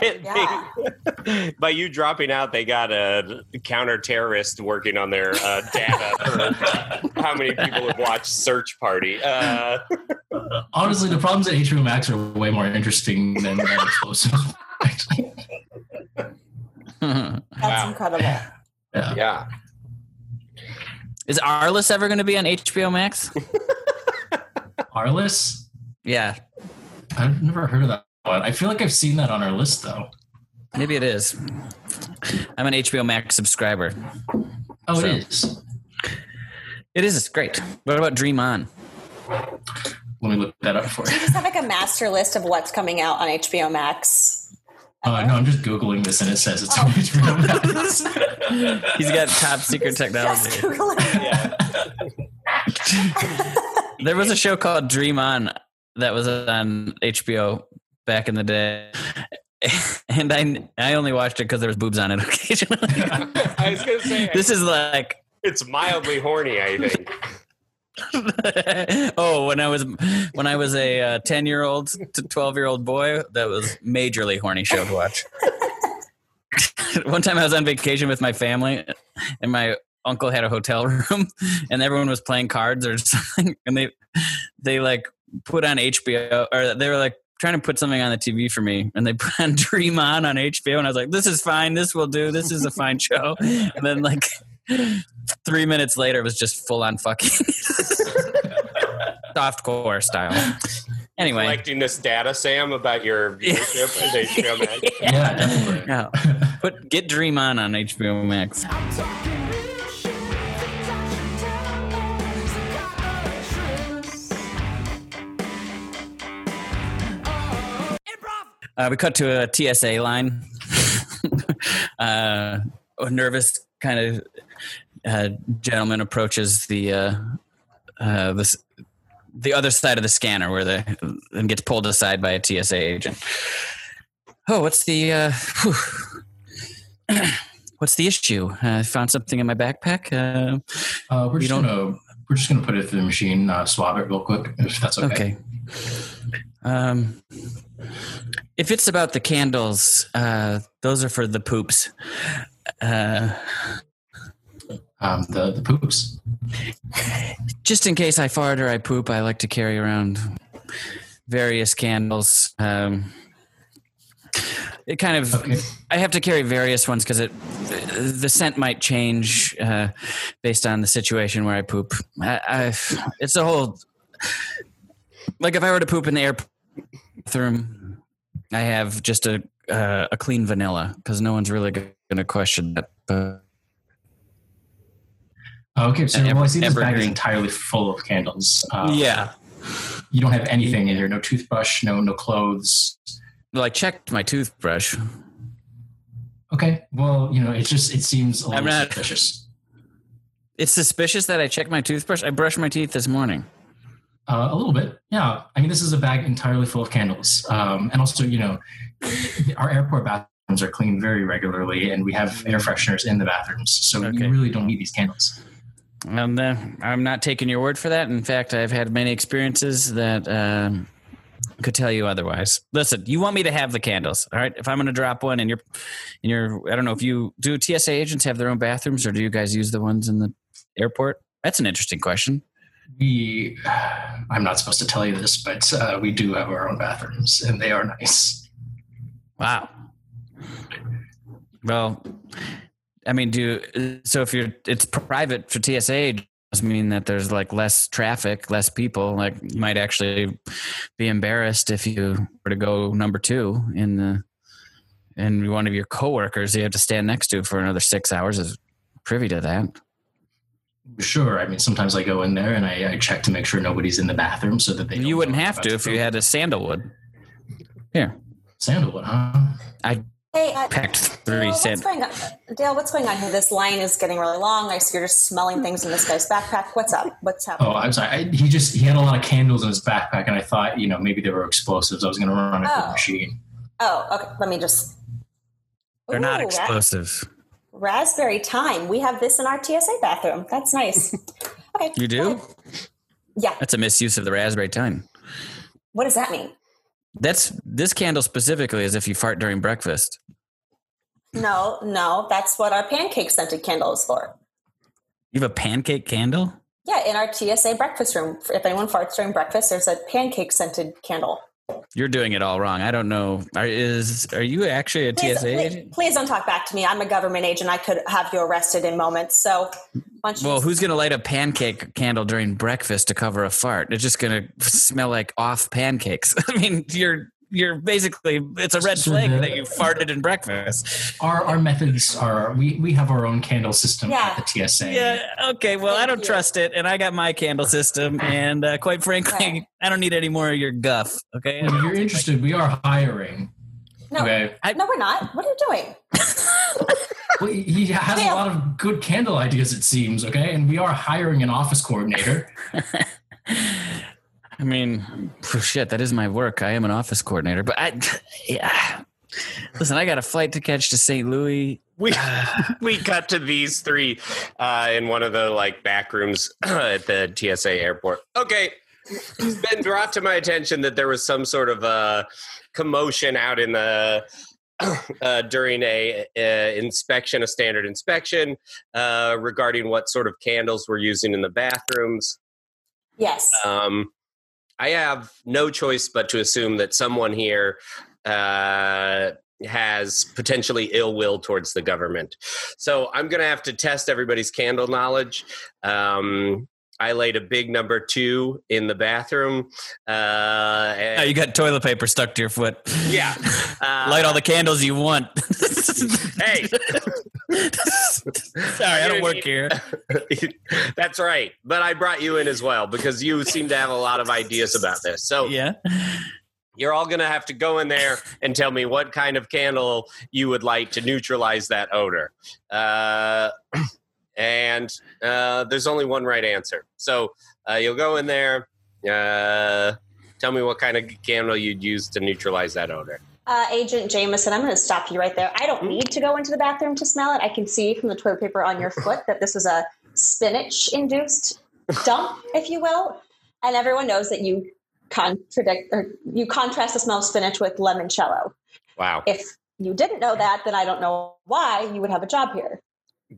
they, yeah. they, by you dropping out, they got a counter-terrorist working on their uh, data for how many people have watched Search Party. Uh... Honestly, the problems at H B O Max are way more interesting than that explosive. That's wow. incredible. Yeah. yeah. Is Arliss ever going to be on H B O Max? Arliss? Yeah. I've never heard of that one. I feel like I've seen that on our list, though. Maybe it is. I'm an H B O Max subscriber. Oh, so. It is. It is. It's great. What about Dream On? Let me look that up for you. Do you just have like a master list of what's coming out on H B O Max? Uh, no, I'm just Googling this and it says it's on H B O Max. He's got top secret technology. Just Googling. Yeah. There was a show called Dream On that was on H B O back in the day. And I I only watched it because there was boobs on it occasionally. I was going to say. This is like. It's mildly horny, I think. Oh, when I was when I was a uh, ten-year-old to twelve-year-old boy, that was majorly horny show to watch. One time I was on vacation with my family, and my uncle had a hotel room, and everyone was playing cards or something, and they they like put on H B O, or they were like trying to put something on the T V for me, and they put on Dream On on H B O, and I was like, this is fine, this will do, this is a fine show. And then like three minutes later, it was just full-on fucking softcore style. Anyway. Collecting this data, Sam, about your viewership on H B O Max. Yeah, yeah definitely. No. Put, get Dream On on H B O Max. Uh, we cut to a T S A line. uh, a nervous kind of... Uh, gentleman approaches the uh, uh, this, the other side of the scanner where the and gets pulled aside by a T S A agent. Oh, what's the uh, what's the issue? Uh, I found something in my backpack. Uh, uh, we're just don't... gonna we're just gonna put it through the machine, uh, swab it real quick if that's okay. Okay. Um, if it's about the candles, uh, those are for the poops. Uh, Um, the, the poops. Just in case I fart or I poop, I like to carry around various candles. Um, it kind of, okay. I have to carry various ones because it the scent might change uh, based on the situation where I poop. I, I, it's a whole, like if I were to poop in the air bathroom, I have just a uh, a clean vanilla because no one's really going to question that. But okay, so well, I see this bag is entirely full of candles. Um, yeah. You don't have anything in here. No toothbrush, no no clothes. Well, I checked my toothbrush. Okay, well, you know, it just it seems a little suspicious. It's suspicious that I checked my toothbrush? I brushed my teeth this morning. Uh, a little bit, yeah. I mean, this is a bag entirely full of candles. Um, and also, you know, our airport bathroom are cleaned very regularly, and we have air fresheners in the bathrooms, so okay. you really don't need these candles. Um, uh, I'm not taking your word for that. In fact, I've had many experiences that uh, could tell you otherwise. Listen, you want me to have the candles, all right? If I'm going to drop one, and you're, and you're, I don't know if you do. T S A agents have their own bathrooms, or do you guys use the ones in the airport? That's an interesting question. We, I'm not supposed to tell you this, but uh, we do have our own bathrooms, and they are nice. Wow. Well, I mean, do so if you're it's private for T S A, it must mean that there's like less traffic, less people. Like you might actually be embarrassed if you were to go number two in the and one of your coworkers you have to stand next to for another six hours is privy to that. Sure. I mean, sometimes I go in there and I, I check to make sure nobody's in the bathroom so that they. You wouldn't have to if you had a sandalwood. Yeah. Sandalwood, huh? I. Hey, uh, packed three Dale, what's going on? Dale, what's going on here? This line is getting really long. I see you're just smelling things in this guy's backpack. What's up? What's happening? Oh, I'm sorry. I, he just he had a lot of candles in his backpack, and I thought, you know, maybe they were explosives. I was going to run it oh. through the machine. Oh, okay. Let me just. They're Ooh, not explosive. Ras- raspberry time. We have this in our T S A bathroom. That's nice. Okay. You do? Yeah. That's a misuse of the raspberry time. What does that mean? That's this candle specifically is if you fart during breakfast. No, no, that's what our pancake scented candle is for. You have a pancake candle? Yeah, in our T S A breakfast room. If anyone farts during breakfast, there's a pancake scented candle. You're doing it all wrong. I don't know. Are, is are you actually a please, T S A please, agent? Please don't talk back to me. I'm a government agent. I could have you arrested in moments. So, well, who's going to light a pancake candle during breakfast to cover a fart? It's just going to smell like off pancakes. I mean, you're you're basically it's a red flag that you farted in breakfast. Our our methods are we we have our own candle system yeah. at the T S A. Yeah. Okay. Well, Thank I don't you. trust it, and I got my candle system, and uh, quite frankly. Right. I don't need any more of your guff, okay? If you're interested, we are hiring. No, okay. I, no we're not. What are you doing? Well, he has Dale. a lot of good candle ideas, it seems, okay? And we are hiring an office coordinator. I mean, shit, that is my work. I am an office coordinator. But I, yeah. Listen, I got a flight to catch to Saint Louis. We we cut to these three uh, in one of the, like, back rooms at the T S A airport. Okay. It's been brought to my attention that there was some sort of uh, commotion out in the uh, during a uh, inspection, a standard inspection, uh, regarding what sort of candles we're using in the bathrooms. Yes. Um, I have no choice but to assume that someone here uh, has potentially ill will towards the government. So I'm going to have to test everybody's candle knowledge. Um, I laid a big number two in the bathroom. Uh, and oh, you got toilet paper stuck to your foot. Yeah. Uh, Light all the candles you want. Hey. Sorry, I don't work here. That's right. But I brought you in as well because you seem to have a lot of ideas about this. So yeah. You're all going to have to go in there and tell me what kind of candle you would like to neutralize that odor. Uh And uh, there's only one right answer. So uh, you'll go in there. Uh, tell me what kind of candle you'd use to neutralize that odor. Uh, Agent Jameson, I'm going to stop you right there. I don't need to go into the bathroom to smell it. I can see from the toilet paper on your foot that this was a spinach-induced dump, if you will. And everyone knows that you contradict or you contrast the smell of spinach with limoncello. Wow. If you didn't know that, then I don't know why you would have a job here.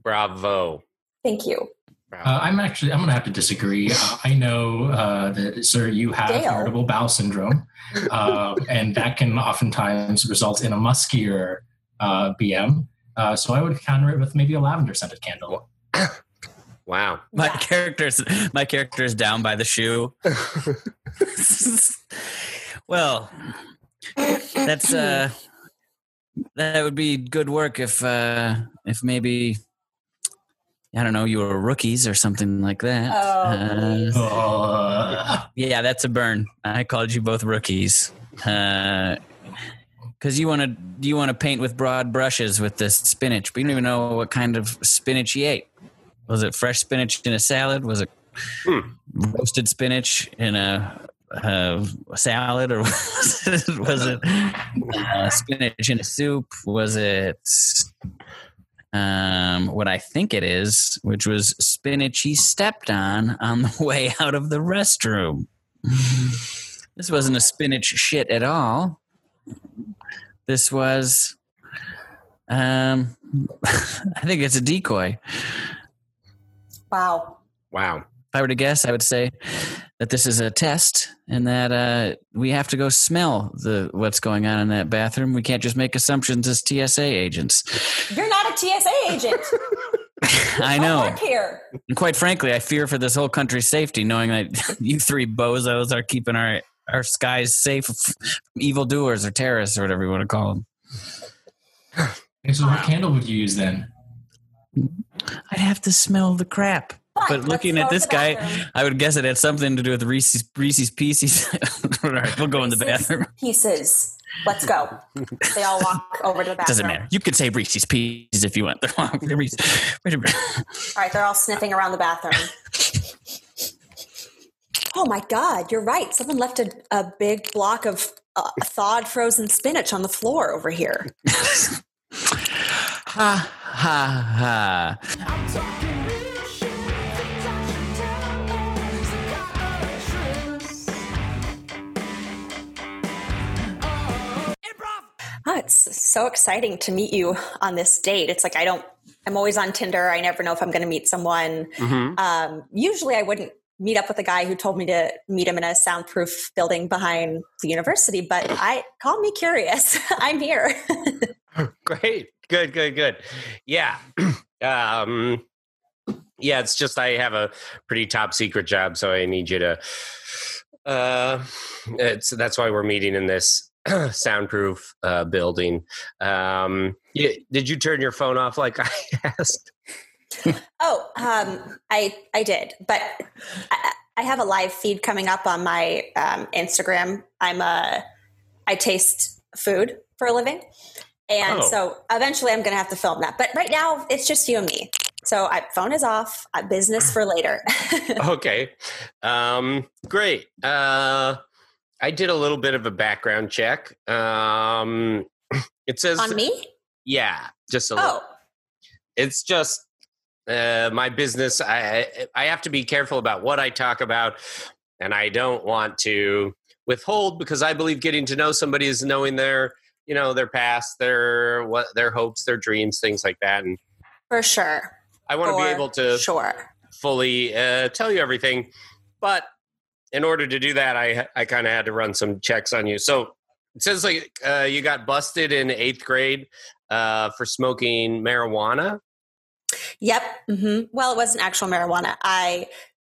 Bravo. Thank you. Uh, I'm actually, I'm going to have to disagree. Uh, I know uh, that, sir, you have Dale. irritable bowel syndrome, uh, and that can oftentimes result in a muskier uh, B M. Uh, so I would counter it with maybe a lavender-scented candle. Wow. My yeah. character's my character's down by the shoe. Well, that's uh, that would be good work if uh, if maybe. I don't know, you were rookies or something like that. Oh. Uh, uh. Yeah, that's a burn. I called you both rookies. Because uh, you want to you want to paint with broad brushes with this spinach, but you don't even know what kind of spinach you ate. Was it fresh spinach in a salad? Was it hmm. roasted spinach in a uh, salad, or was it, was it uh, spinach in a soup? Was it um, what I think it is, which was spinach he stepped on on the way out of the restroom. This wasn't a spinach shit at all. This was, um, I think it's a decoy. Wow. Wow. If I were to guess, I would say that this is a test and that uh, we have to go smell the what's going on in that bathroom. We can't just make assumptions as T S A agents. You're not a T S A agent. I know. I work here. And quite frankly, I fear for this whole country's safety, knowing that you three bozos are keeping our, our skies safe from evildoers or terrorists or whatever you want to call them. And so what candle would you use then? I'd have to smell the crap. But, but looking at this guy, I would guess it had something to do with Reese's, Reese's Pieces. All right, we'll go Reese's in the bathroom. Pieces. Let's go. They all walk over to the bathroom. Doesn't matter. You could say Reese's Pieces if you want. They're all, they're Reese's. Wait a minute. All right, they're all sniffing around the bathroom. Oh, my God. You're right. Someone left a, a big block of uh, thawed frozen spinach on the floor over here. Ha, ha, ha. I'm talking real. Oh, it's so exciting to meet you on this date. It's like I don't – I'm always on Tinder. I never know if I'm going to meet someone. Mm-hmm. Um, usually I wouldn't meet up with a guy who told me to meet him in a soundproof building behind the university, but I call me curious. I'm here. Great. Good, good, good. Yeah. um, yeah, it's just I have a pretty top secret job, so I need you to uh, – it's that's why we're meeting in this – soundproof uh, building. Um, you, did you turn your phone off like I asked? oh, um, I I did, but I, I have a live feed coming up on my um, Instagram. I'm a I taste food for a living, and oh. so eventually I'm going to have to film that. But right now it's just you and me. So I, phone is off. I, business for later. Okay, um, great. Uh, I did a little bit of a background check. Um, it says on me. Yeah, just a oh. little. It's just uh, my business. I I have to be careful about what I talk about, and I don't want to withhold because I believe getting to know somebody is knowing their, you know, their past, their what, their hopes, their dreams, things like that. And for sure, I want to be able to sure fully uh, tell you everything, but. In order to do that, I I kind of had to run some checks on you. So it says like uh, you got busted in eighth grade uh, for smoking marijuana. Yep. Mm-hmm. Well, it wasn't actual marijuana. I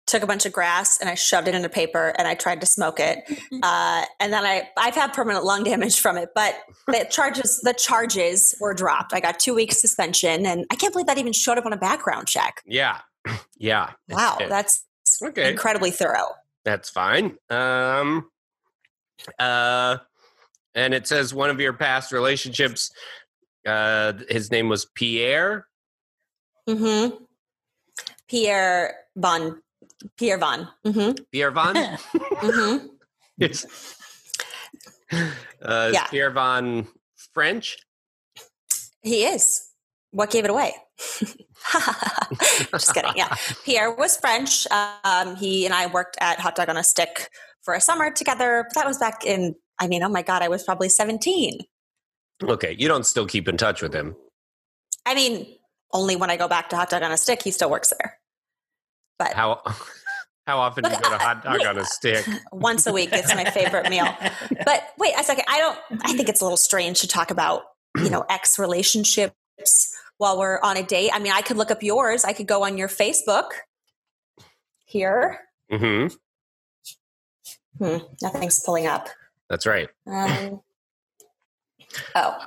took a bunch of grass and I shoved it into paper and I tried to smoke it. Uh, and then I I've had permanent lung damage from it, but the charges the charges were dropped. I got two weeks suspension, and I can't believe that even showed up on a background check. Yeah. Yeah. Wow, that's okay. Incredibly thorough. That's fine. Um, uh, and it says one of your past relationships, uh, his name was Pierre. Mm-hmm. Pierre Von. Pierre Von. Mm-hmm. Pierre Von? Mm-hmm. Yes. uh, yeah. Is Pierre Von French? He is. What gave it away? Just kidding. Yeah. Pierre was French. Um, he and I worked at Hot Dog on a Stick for a summer together. But that was back in, I mean, oh my God, I was probably seventeen. Okay. You don't still keep in touch with him? I mean, only when I go back to Hot Dog on a Stick, he still works there. But how how often look, do you go to Hot Dog I, on a Stick? Once a week. It's my favorite meal. But wait a second. I don't, I think it's a little strange to talk about, you know, ex relationships while we're on a date. I mean, I could look up yours. I could go on your Facebook here. Mm-hmm. Hmm. Nothing's pulling up. That's right. Um, oh,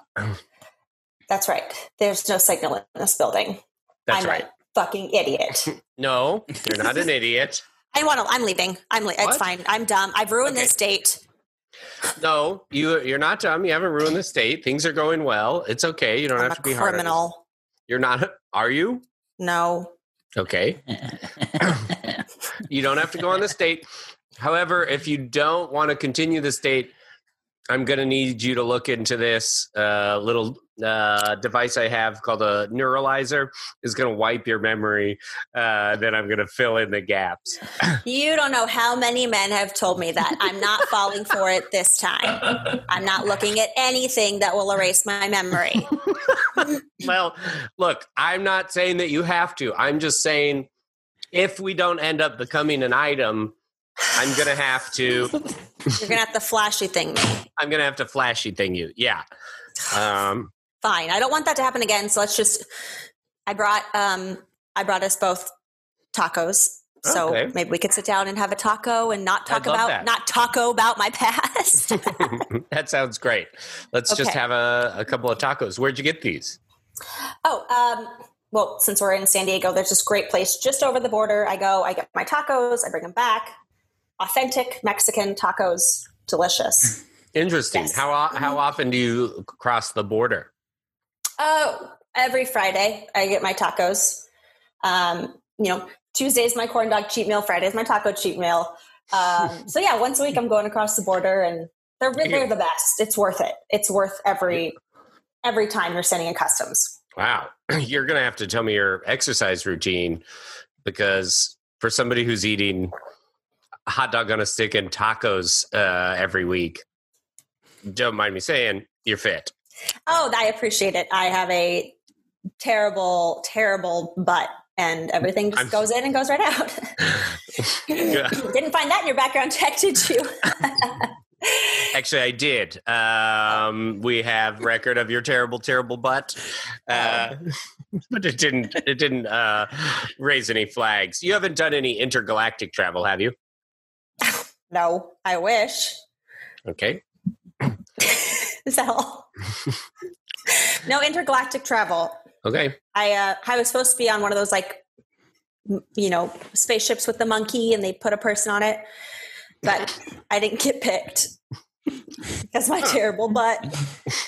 that's right. There's no signal in this building. That's I'm right. A fucking idiot. No, you're not an idiot. I want to, I'm leaving. I'm le- It's fine. I'm dumb. I've ruined okay. this date. No, you, you're not dumb. You haven't ruined this date. Things are going well. It's okay. You don't I'm have to be hard. Criminal. You're not, are you? No. Okay. You don't have to go on this date. However, if you don't want to continue this date, I'm going to need you to look into this uh, little uh, device I have called a neuralizer. It's going to wipe your memory. Uh, then I'm going to fill in the gaps. You don't know how many men have told me that. I'm not falling for it this time. I'm not looking at anything that will erase my memory. Well, look, I'm not saying that you have to. I'm just saying if we don't end up becoming an item, I'm going to have to... You're going to have to flashy thing me. I'm going to have to flashy thing you. Yeah. Um, Fine. I don't want that to happen again. So let's just, I brought, um, I brought us both tacos. So okay. Maybe we could sit down and have a taco and not talk about, that. not taco about my past. That sounds great. Let's okay. just have a, a couple of tacos. Where'd you get these? Oh, um, well, since we're in San Diego, there's this great place just over the border. I go, I get my tacos, I bring them back. Authentic Mexican tacos, delicious. Interesting. Yes. How how often do you cross the border? Oh, every Friday I get my tacos. Um, you know, Tuesday's my corn dog cheat meal. Friday's my taco cheat meal. Um, so yeah, once a week I'm going across the border, and they're they're the best. It's worth it. It's worth every every time you're sending in customs. Wow, you're gonna have to tell me your exercise routine, because for somebody who's eating hot dog on a stick and tacos uh, every week, don't mind me saying, you're fit. Oh, I appreciate it. I have a terrible, terrible butt, and everything just I'm, goes in and goes right out. Yeah. Didn't find that in your background check, did you? Actually, I did. Um, we have record of your terrible, terrible butt, uh, but it didn't. It didn't uh, raise any flags. You haven't done any intergalactic travel, have you? No, I wish. Okay. Is that all? No intergalactic travel. Okay. I uh, I was supposed to be on one of those, like, you know, spaceships with the monkey, and they put a person on it, but I didn't get picked because my terrible butt.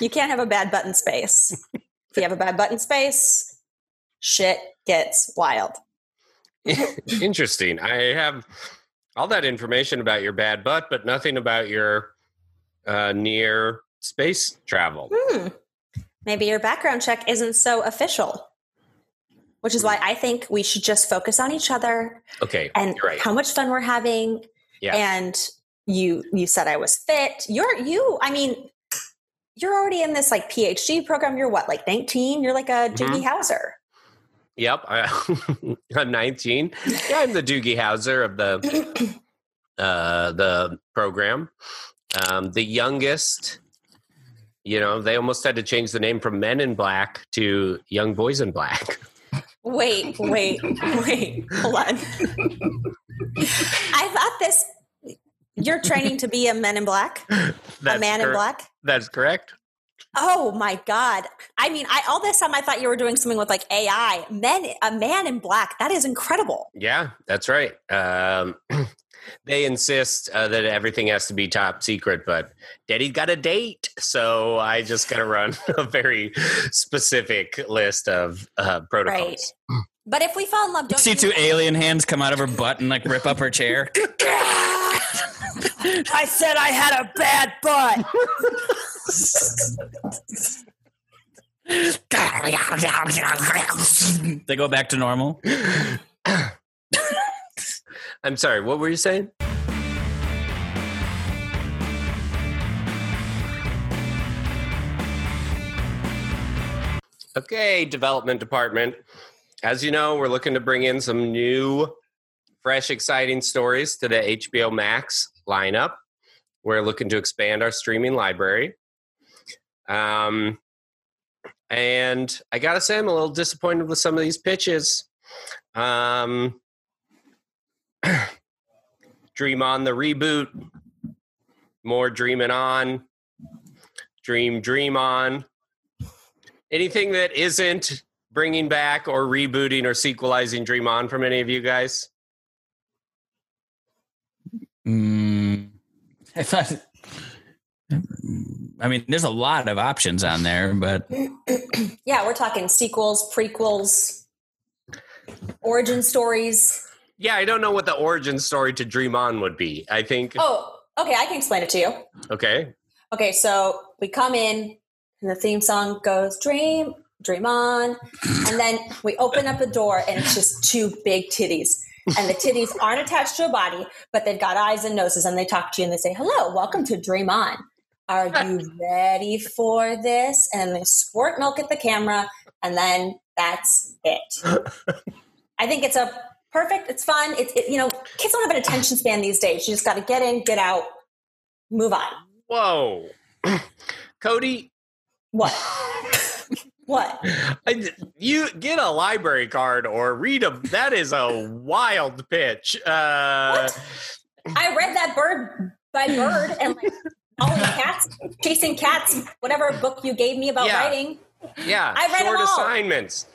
You can't have a bad butt in space. If you have a bad butt in space, shit gets wild. Interesting. I have... all that information about your bad butt, but nothing about your uh, near space travel. Hmm. Maybe your background check isn't so official, which is why I think we should just focus on each other. Okay, and you're right. How much fun we're having. Yeah. And you, you said I was fit. You're you. I mean, you're already in this like PhD program. You're what, like nineteen? You're like a mm-hmm. Doogie Howser. Yep, I, I'm nineteen. Yeah, I'm the Doogie Howser of the uh, the program. Um, the youngest, you know, they almost had to change the name from Men in Black to Young Boys in Black. Wait, wait, wait, hold on. I thought this, you're training to be a Men in Black? That's a man cor- in black? That's correct. Oh my God. I mean, I all this time I thought you were doing something with like A I. Men, a man in black. That is incredible. Yeah, that's right. Um, they insist uh, that everything has to be top secret, but Daddy's got a date. So I just got to run a very specific list of uh, protocols. Right. But if we fall in love, don't see two alien hands come out of her butt and like rip up her chair. I said I had a bad butt. They go back to normal. I'm sorry, what were you saying? Okay, development department. As you know, we're looking to bring in some new, fresh, exciting stories to the H B O Max lineup. We're looking to expand our streaming library. Um, and I gotta say, I'm a little disappointed with some of these pitches. Um, Dream On the reboot, more Dreamin' On, Dream Dream On. Anything that isn't bringing back or rebooting or sequelizing Dream On from any of you guys? Mm, I thought... I mean, there's a lot of options on there, but... Yeah, we're talking sequels, prequels, origin stories. Yeah, I don't know what the origin story to Dream On would be. I think. Oh, okay. I can explain it to you. Okay. Okay. So we come in and the theme song goes, Dream, Dream On. And then we open up a door and it's just two big titties. And the titties aren't attached to a body, but they've got eyes and noses. And they talk to you and they say, hello, welcome to Dream On. Are you ready for this? And they squirt milk at the camera. And then that's it. I think it's a... perfect. It's fun. It's, it, you know, kids don't have an attention span these days. You just got to get in, get out, move on. Whoa. Cody. What? What? I, you get a library card or read a, that is a wild pitch. Uh, what? I read that Bird by Bird and like all the cats, chasing cats, whatever book you gave me about yeah. writing. Yeah. I read short them all. Assignments.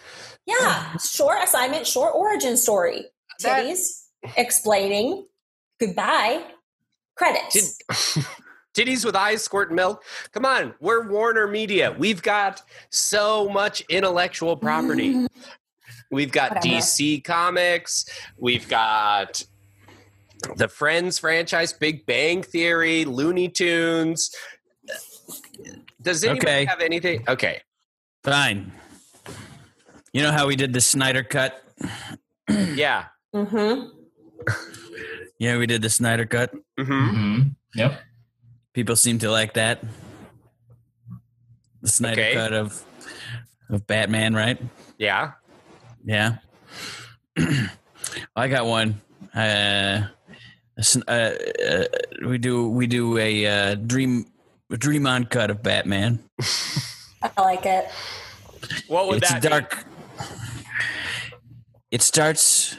Yeah, short assignment, short origin story. Titties that, explaining, goodbye, credits. Did, titties with eyes squirt milk. Come on, we're Warner Media. We've got so much intellectual property. We've got Whatever. D C Comics. We've got the Friends franchise, Big Bang Theory, Looney Tunes. Does anybody okay. have anything? Okay. Fine. You know how we did the Snyder cut? Yeah. Mm-hmm. Yeah, we did the Snyder cut. Mm-hmm. Mm-hmm. Yep. People seem to like that. The Snyder okay. cut of of Batman, right? Yeah. Yeah. I got one. Uh, uh, uh, we do we do a uh, dream a dream on cut of Batman. I like it. What would it's that dark. Be? It starts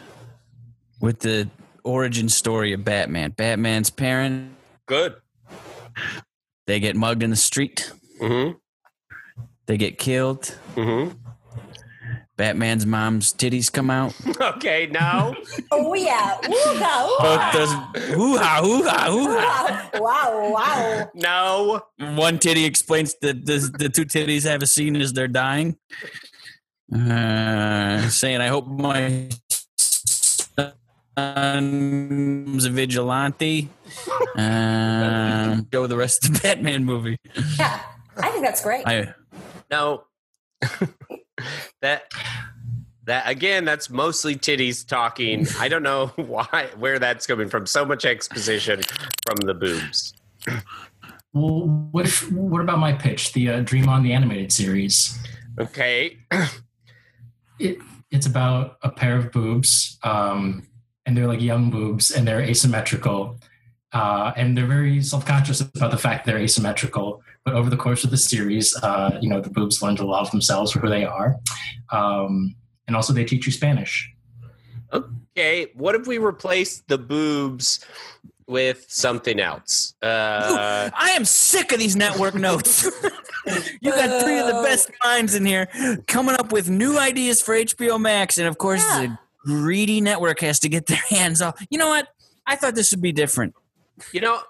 with the origin story of Batman. Batman's parent. Good. They get mugged in the street. Mm-hmm. They get killed. Mm-hmm. Batman's mom's titties come out. Okay, now. Oh, yeah. Ooh-ha, ooh-ha. Ooh-ha, ooh-ha, ooh-ha. Wow, wow. No. One titty explains that the, the two titties have a scene as they're dying. Uh, saying, I hope my son's a vigilante. Uh, go with the rest of the Batman movie. Yeah, I think that's great. I, no. that that again, that's mostly titties talking. I don't know why where that's coming from. So much exposition from the boobs. Well, what, if, what about my pitch? The uh, Dream On the animated series. Okay. It, it's about a pair of boobs, um, and they're like young boobs, and they're asymmetrical. Uh, and they're very self-conscious about the fact they're asymmetrical. But over the course of the series, uh, you know, the boobs learn to love themselves for who they are. Um, and also they teach you Spanish. Okay. What if we replace the boobs with something else? Uh, Ooh, I am sick of these network notes. You got three of the best minds in here coming up with new ideas for H B O Max. And, of course, yeah. the greedy network has to get their hands off. You know what? I thought this would be different. You know,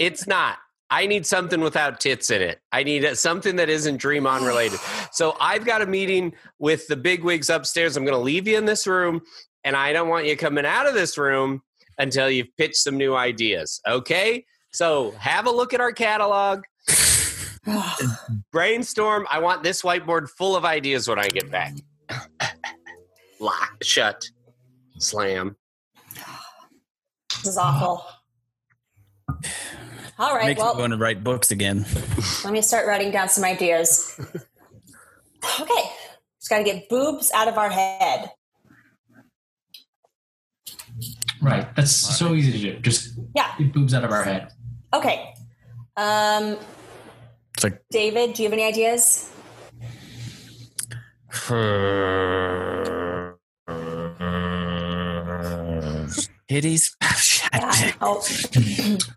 it's not. I need something without tits in it. I need something that isn't Dream On related. So I've got a meeting with the bigwigs upstairs. I'm going to leave you in this room, and I don't want you coming out of this room until you've pitched some new ideas. Okay? So have a look at our catalog. Brainstorm. I want this whiteboard full of ideas when I get back. Lock, shut, slam. This is awful. All right. Makes well, me going to write books again. Let me start writing down some ideas. Okay, just got to get boobs out of our head. Right, that's All so right. easy to do. Just yeah, get boobs out of our head. Okay. Um, like, David, do you have any ideas? Titties. Yeah. Oh.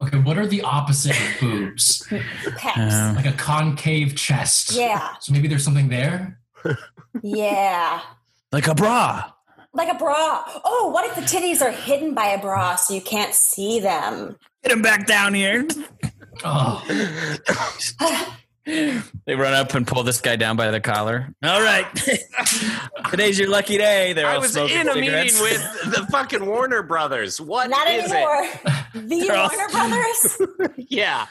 Okay, what are the opposite of boobs? Uh, like a concave chest. Yeah. So maybe there's something there? Yeah. Like a bra. Like a bra. Oh, what if the titties are hidden by a bra so you can't see them? Get them back down here. Oh. They run up and pull this guy down by the collar. All right. Today's your lucky day. They're I all was smoking in a cigarettes. meeting with the fucking Warner Brothers. What Not is anymore. it? The They're Warner all... Brothers? Yeah.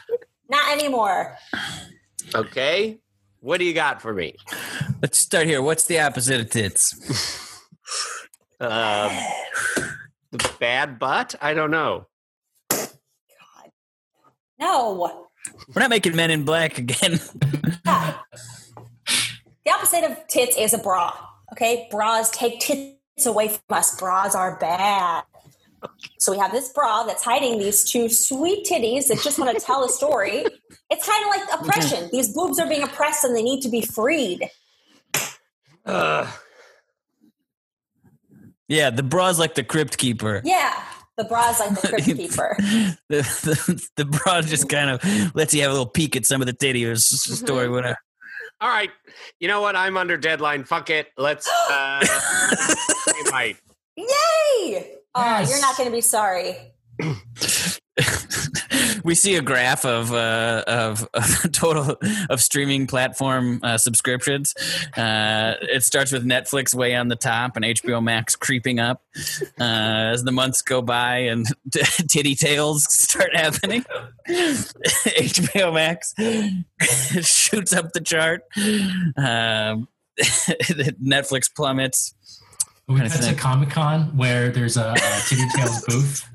Not anymore. Okay. What do you got for me? Let's start here. What's the opposite of tits? Um, the bad butt? I don't know. God. No. We're not making Men in Black again. Yeah. The opposite of tits is a bra. Okay? Bras take tits away from us. Bras are bad. So we have this bra that's hiding these two sweet titties that just want to tell a story. It's kind of like oppression. These boobs are being oppressed and they need to be freed. Uh, yeah, the bra's like the crypt keeper. Yeah, the bra's like the crypt keeper. the, the, the bra just kind of lets you have a little peek at some of the titties story, whatever. All right, you know what? I'm under deadline. Fuck it. Let's. Uh, might. Yay! Oh, yes. You're not going to be sorry. We see a graph of uh, of, of total of streaming platform uh, subscriptions. Uh, it starts with Netflix way on the top and H B O Max creeping up uh, as the months go by and t- titty tales start happening. H B O Max shoots up the chart. Uh, Netflix plummets. We went to Comic-Con where there's a, a Titty Tales booth,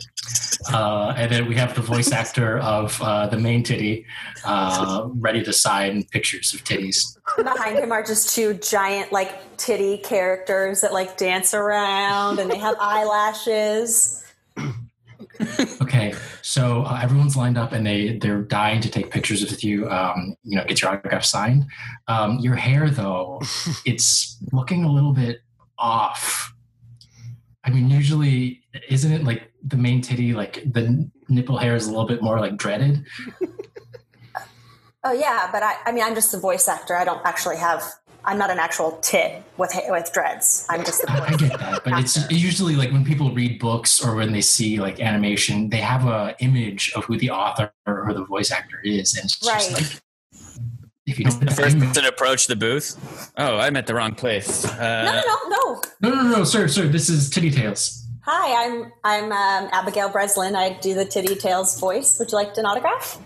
uh, and then we have the voice actor of uh, the main titty uh, ready to sign pictures of titties. Behind him are just two giant, like, titty characters that, like, dance around, and they have eyelashes. Okay, so uh, everyone's lined up, and they, they're dying to take pictures with you, um, you know, get your autograph signed. Um, your hair, though, it's looking a little bit off. I mean, usually isn't it like the main titty, like the nipple hair is a little bit more like dreaded? Oh yeah, but I, I mean, I'm just the voice actor. I don't actually have. I'm not an actual tit with with dreads. I'm just the voice actor. I get that, but it's usually like when people read books or when they see like animation, they have a image of who the author or the voice actor is, and it's right. just like. If you don't the first person to approach the booth. Oh, I'm at the wrong place. Uh, no, no, no, no, no, no, sir, sir. This is Titty Tales. Hi, I'm I'm um, Abigail Breslin. I do the Titty Tales voice. Would you like an autograph?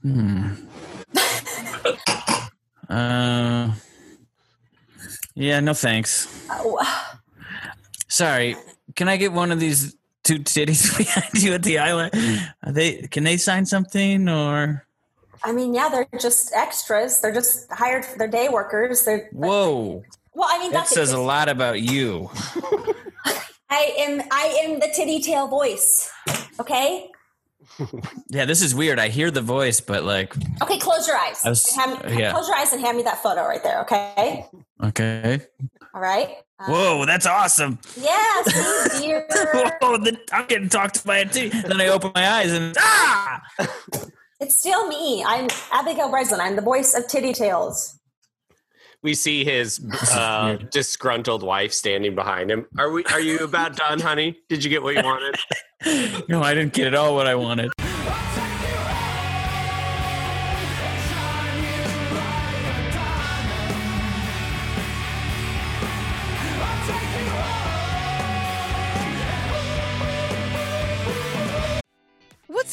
Hmm. uh. Yeah. No, thanks. Oh. Sorry. Can I get one of these two titties behind you at the island? Are they? Can they sign something or? I mean, yeah, they're just extras. They're just hired. They're day workers. They're whoa. Well, I mean, that says a lot about you. I am. I am the titty tail voice. Okay. Yeah, this is weird. I hear the voice, but like. Okay, close your eyes. I was, hand, yeah. Close your eyes and hand me that photo right there. Okay. Okay. All right. Um, whoa, that's awesome. Yeah, see, dear. Whoa, the, I'm getting talked by a titty. Then I open my eyes and ah. It's still me. I'm Abigail Breslin. I'm the voice of Titty Tales. We see his uh, disgruntled wife standing behind him. Are we? Are you about done, honey? Did you get what you wanted? No, I didn't get at all what I wanted. What's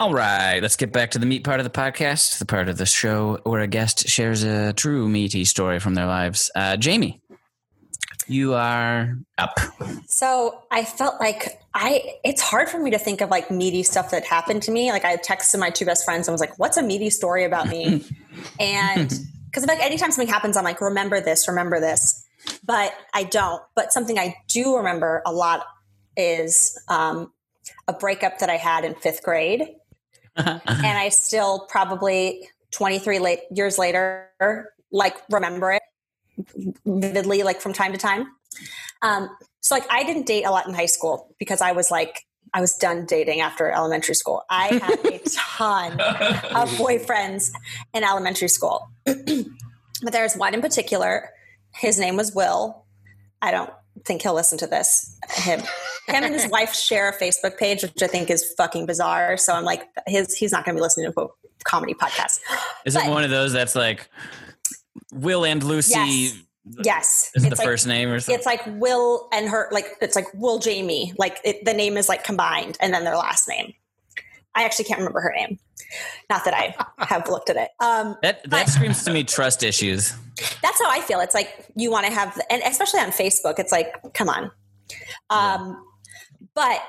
All right, let's get back to the meat part of the podcast, the part of the show where a guest shares a true meaty story from their lives. Uh, Jamie, you are up. So I felt like I it's hard for me to think of like meaty stuff that happened to me. Like I texted my two best friends and was like, what's a meaty story about me? And because like anytime something happens, I'm like, remember this, remember this. But I don't. But something I do remember a lot is um, a breakup that I had in fifth grade. And I still probably twenty-three late, years later, like remember it vividly, like from time to time. Um, so like I didn't date a lot in high school because I was like, I was done dating after elementary school. I had a ton of boyfriends in elementary school, but there's one in particular. His name was Will. I don't think he'll listen to this. Him, him and his wife share a Facebook page, which I think is fucking bizarre. So I'm like, his, he's not going to be listening to a comedy podcast. Is but, it one of those that's like Will and Lucy? Yes. Yes. Is it the like, first name or something? It's like Will and her, like, it's like Will Jamie, like it, the name is like combined and then their last name. I actually can't remember her name. Not that I have looked at it. Um, that that but, screams to me trust issues. That's how I feel. It's like you want to have, and especially on Facebook, it's like, come on. Um, yeah. But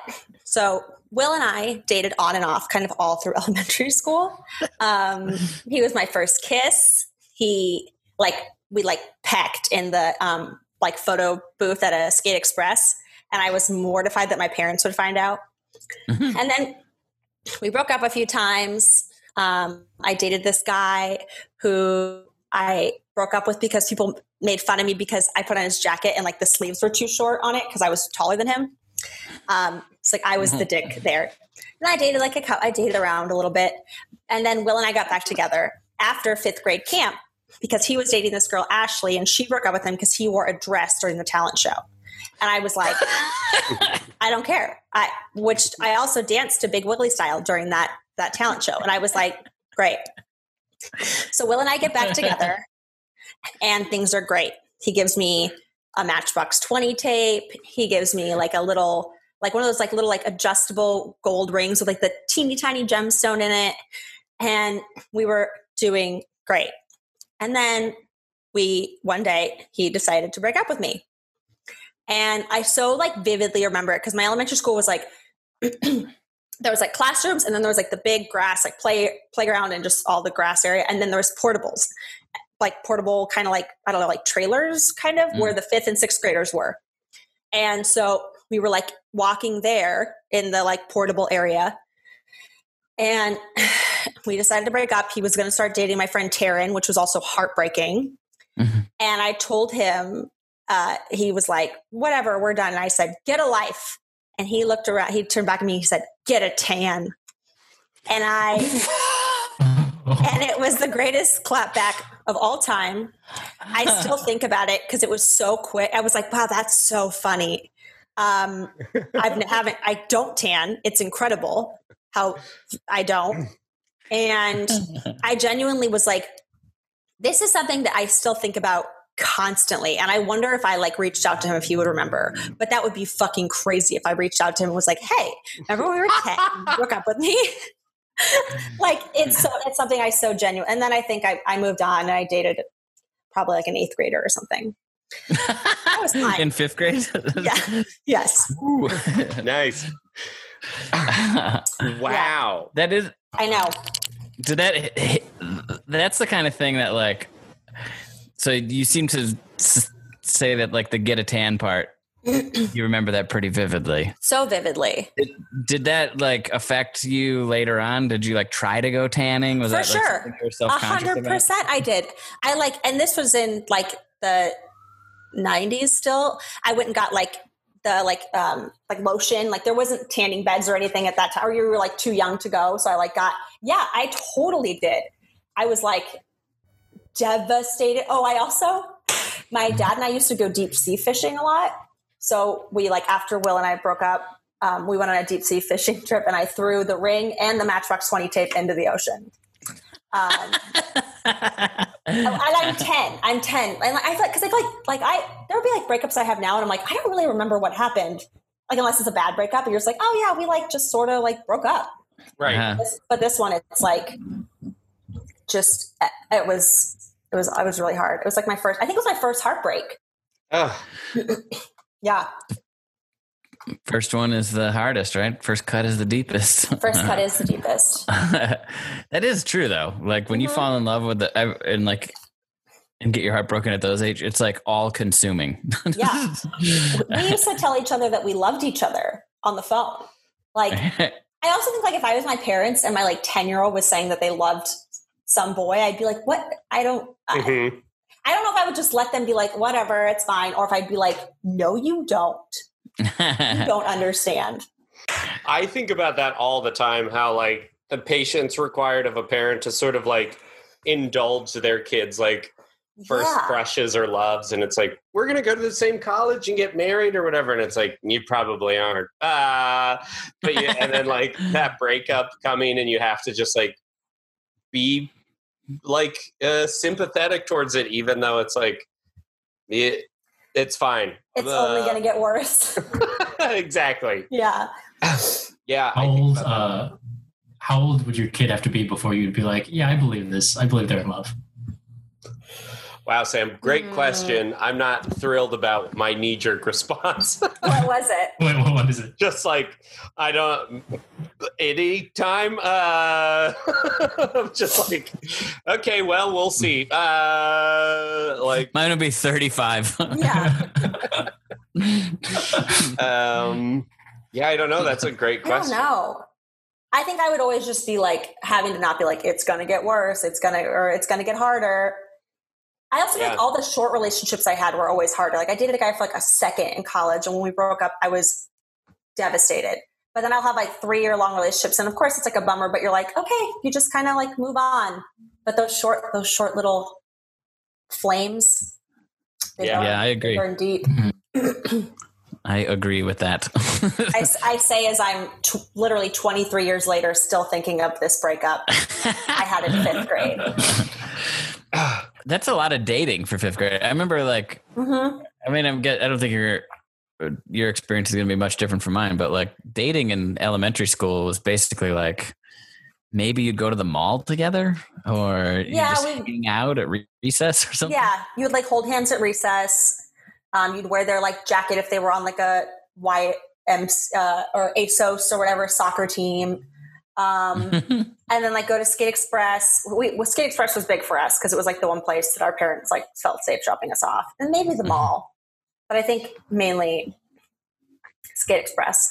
so Will and I dated on and off kind of all through elementary school. Um, he was my first kiss. He like, we like pecked in the um, like photo booth at a Skate Express. And I was mortified that my parents would find out. Mm-hmm. And then we broke up a few times. Um, I dated this guy who I broke up with because people made fun of me because I put on his jacket and like the sleeves were too short on it because I was taller than him. Um, it's like I was mm-hmm. the dick there. And I dated like a couple, I dated around a little bit. And then Will and I got back together after fifth grade camp, because he was dating this girl, Ashley, and she broke up with him because he wore a dress during the talent show. And I was like, I don't care. I, which I also danced to Big Wiggly style during that, that talent show. And I was like, great. So Will and I get back together and things are great. He gives me a Matchbox twenty tape. He gives me like a little, like one of those like little, like adjustable gold rings with like the teeny tiny gemstone in it. And we were doing great. And then we, one day he decided to break up with me. And I so like vividly remember it because my elementary school was like, there was like classrooms and then there was like the big grass, like play playground and just all the grass area. And then there was portables, like portable kind of like, I don't know, like trailers kind of mm. where the fifth and sixth graders were. And so we were like walking there in the like portable area. And we decided to break up. He was going to start dating my friend Taryn, which was also heartbreaking. Mm-hmm. And I told him, uh, he was like, whatever, we're done. And I said, get a life. And he looked around, he turned back at me. He said, get a tan. And I, and it was the greatest clapback of all time. I still think about it because it was so quick. I was like, wow, that's so funny. Um, I've haven't, I don't tan. It's incredible how I don't. And I genuinely was like, this is something that I still think about constantly. And I wonder if I like reached out to him if he would remember, but that would be fucking crazy if I reached out to him and was like, hey, remember when we were ten, you broke up with me? Like it's so, it's something I so genuine. And then I think I, I moved on and I dated probably like an eighth grader or something. That was fine. In fifth grade? Yeah. Yes. Ooh, nice. Wow. Yeah. That is, I know. Did that? That's the kind of thing that, like, so you seem to say that, like, the get a tan part, you remember that pretty vividly. So vividly. Did, did that, like, affect you later on? Did you, like, try to go tanning? Was For that like, sure. something you were self-conscious about? one hundred percent I did. I, like, and this was in, like, the nineties still. I went and got, like, the like, um, like lotion, like there wasn't tanning beds or anything at that time, or you were like too young to go. So I like got, yeah, I totally did. I was like devastated. Oh, I also, my dad and I used to go deep sea fishing a lot. So we like, after Will and I broke up, um, we went on a deep sea fishing trip and I threw the ring and the Matchbox twenty tape into the ocean. Um, and I'm ten. I'm ten. And I feel like, cause I feel like, like I, there'll be like breakups I have now. And I'm like, I don't really remember what happened. Like, unless it's a bad breakup and you're just like, oh yeah, we like just sort of like broke up. Right. Uh-huh. This, but this one, it's like, just, it was, it was, it was really hard. It was like my first, I think it was my first heartbreak. Oh yeah. First one is the hardest, right? First cut is the deepest. First cut is the deepest. That is true, though. Like when mm-hmm. you fall in love with the and like and get your heart broken at those age, it's like all consuming. Yeah, we used to tell each other that we loved each other on the phone. Like I also think like if I was my parents and my like ten year old was saying that they loved some boy, I'd be like, what? I don't, mm-hmm. I, I don't know if I would just let them be like, whatever, it's fine. Or if I'd be like, no, you don't, you don't understand. I think about that all the time, how like the patience required of a parent to sort of like indulge their kids, like first yeah. crushes or loves. And it's like, we're going to go to the same college and get married or whatever. And it's like, you probably aren't. Uh, but you, and then like that breakup coming and you have to just like be like uh, sympathetic towards it, even though it's like, it, it's fine. It's uh, only going to get worse. Exactly. Yeah. Yeah. How old, uh, how old would your kid have to be before you'd be like, yeah, I believe this. I believe they're in love. Wow, Sam, great mm. question. I'm not thrilled about my knee-jerk response. What was it? Wait, what, what is it? Just like, I don't, any time, uh, I'm just like, okay, well, we'll see. Uh, like, mine would be thirty-five. Yeah. um, yeah, I don't know. That's a great question. I don't know. I think I would always just be like, having to not be like, it's going to get worse. It's going to, or it's going to get harder. I also yeah. think all the short relationships I had were always harder. Like I dated a guy for like a second in college, and when we broke up, I was devastated. But then I'll have like three year long relationships, and of course it's like a bummer, but you're like, okay, you just kind of like move on. But those short, those short little flames. They yeah. yeah, I agree. Burn deep. I agree with that. I, I say as I'm t- literally twenty-three years later, still thinking of this breakup I had in fifth grade. That's a lot of dating for fifth grade. I remember like, mm-hmm. I mean, I'm get, I don't think your, your experience is going to be much different from mine, but like dating in elementary school was basically like, maybe you'd go to the mall together or yeah, just hang out at re- recess or something. Yeah. You would like hold hands at recess. Um, you'd wear their like jacket if they were on like a Y M C A uh, or A S O S or whatever soccer team. Um, and then like go to Skate Express. We, well, Skate Express was big for us because it was like the one place that our parents like felt safe dropping us off, and maybe the mall, but I think mainly Skate Express.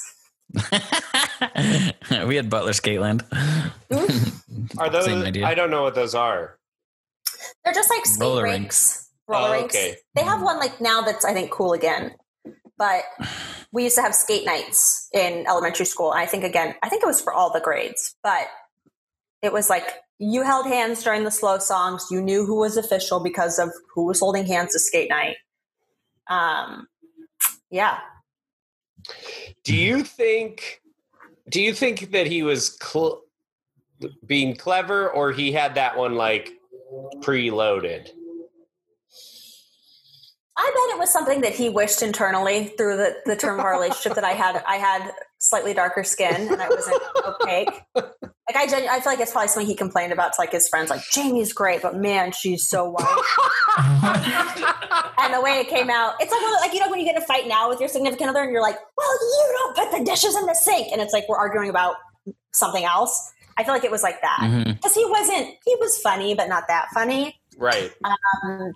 We had Butler Skateland. Mm-hmm. Are those? Same idea. I don't know what those are. They're just like skate roller rinks. Roller oh, okay. rinks. They have one like now that's I think cool again, but. We used to have skate nights in elementary school. I think, again, I think it was for all the grades, but it was like you held hands during the slow songs. You knew who was official because of who was holding hands at skate night. Um, yeah. Do you think, do you think that he was cl- being clever or he had that one like preloaded? I bet it was something that he wished internally through the, the term of our relationship that I had, I had slightly darker skin and I wasn't opaque. Like I genu- I feel like it's probably something he complained about to like his friends, like Jamie's great, but man, she's so white. And the way it came out, it's like, well, like, you know, when you get in a fight now with your significant other and you're like, well, you don't put the dishes in the sink. And it's like, we're arguing about something else. I feel like it was like that because mm-hmm. he wasn't, he was funny, but not that funny. Right. Um,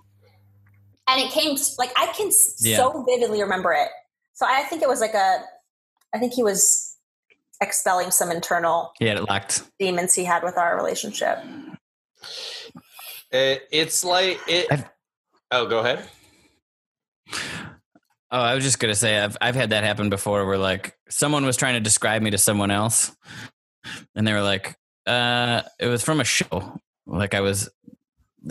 And it came, like, I can yeah. so vividly remember it. So I think it was like a, I think he was expelling some internal he had it locked. demons he had with our relationship. It, it's like, it. I've, oh, go ahead. Oh, I was just going to say, I've I've had that happen before where, like, someone was trying to describe me to someone else. And they were like, uh, it was from a show. Like, I was...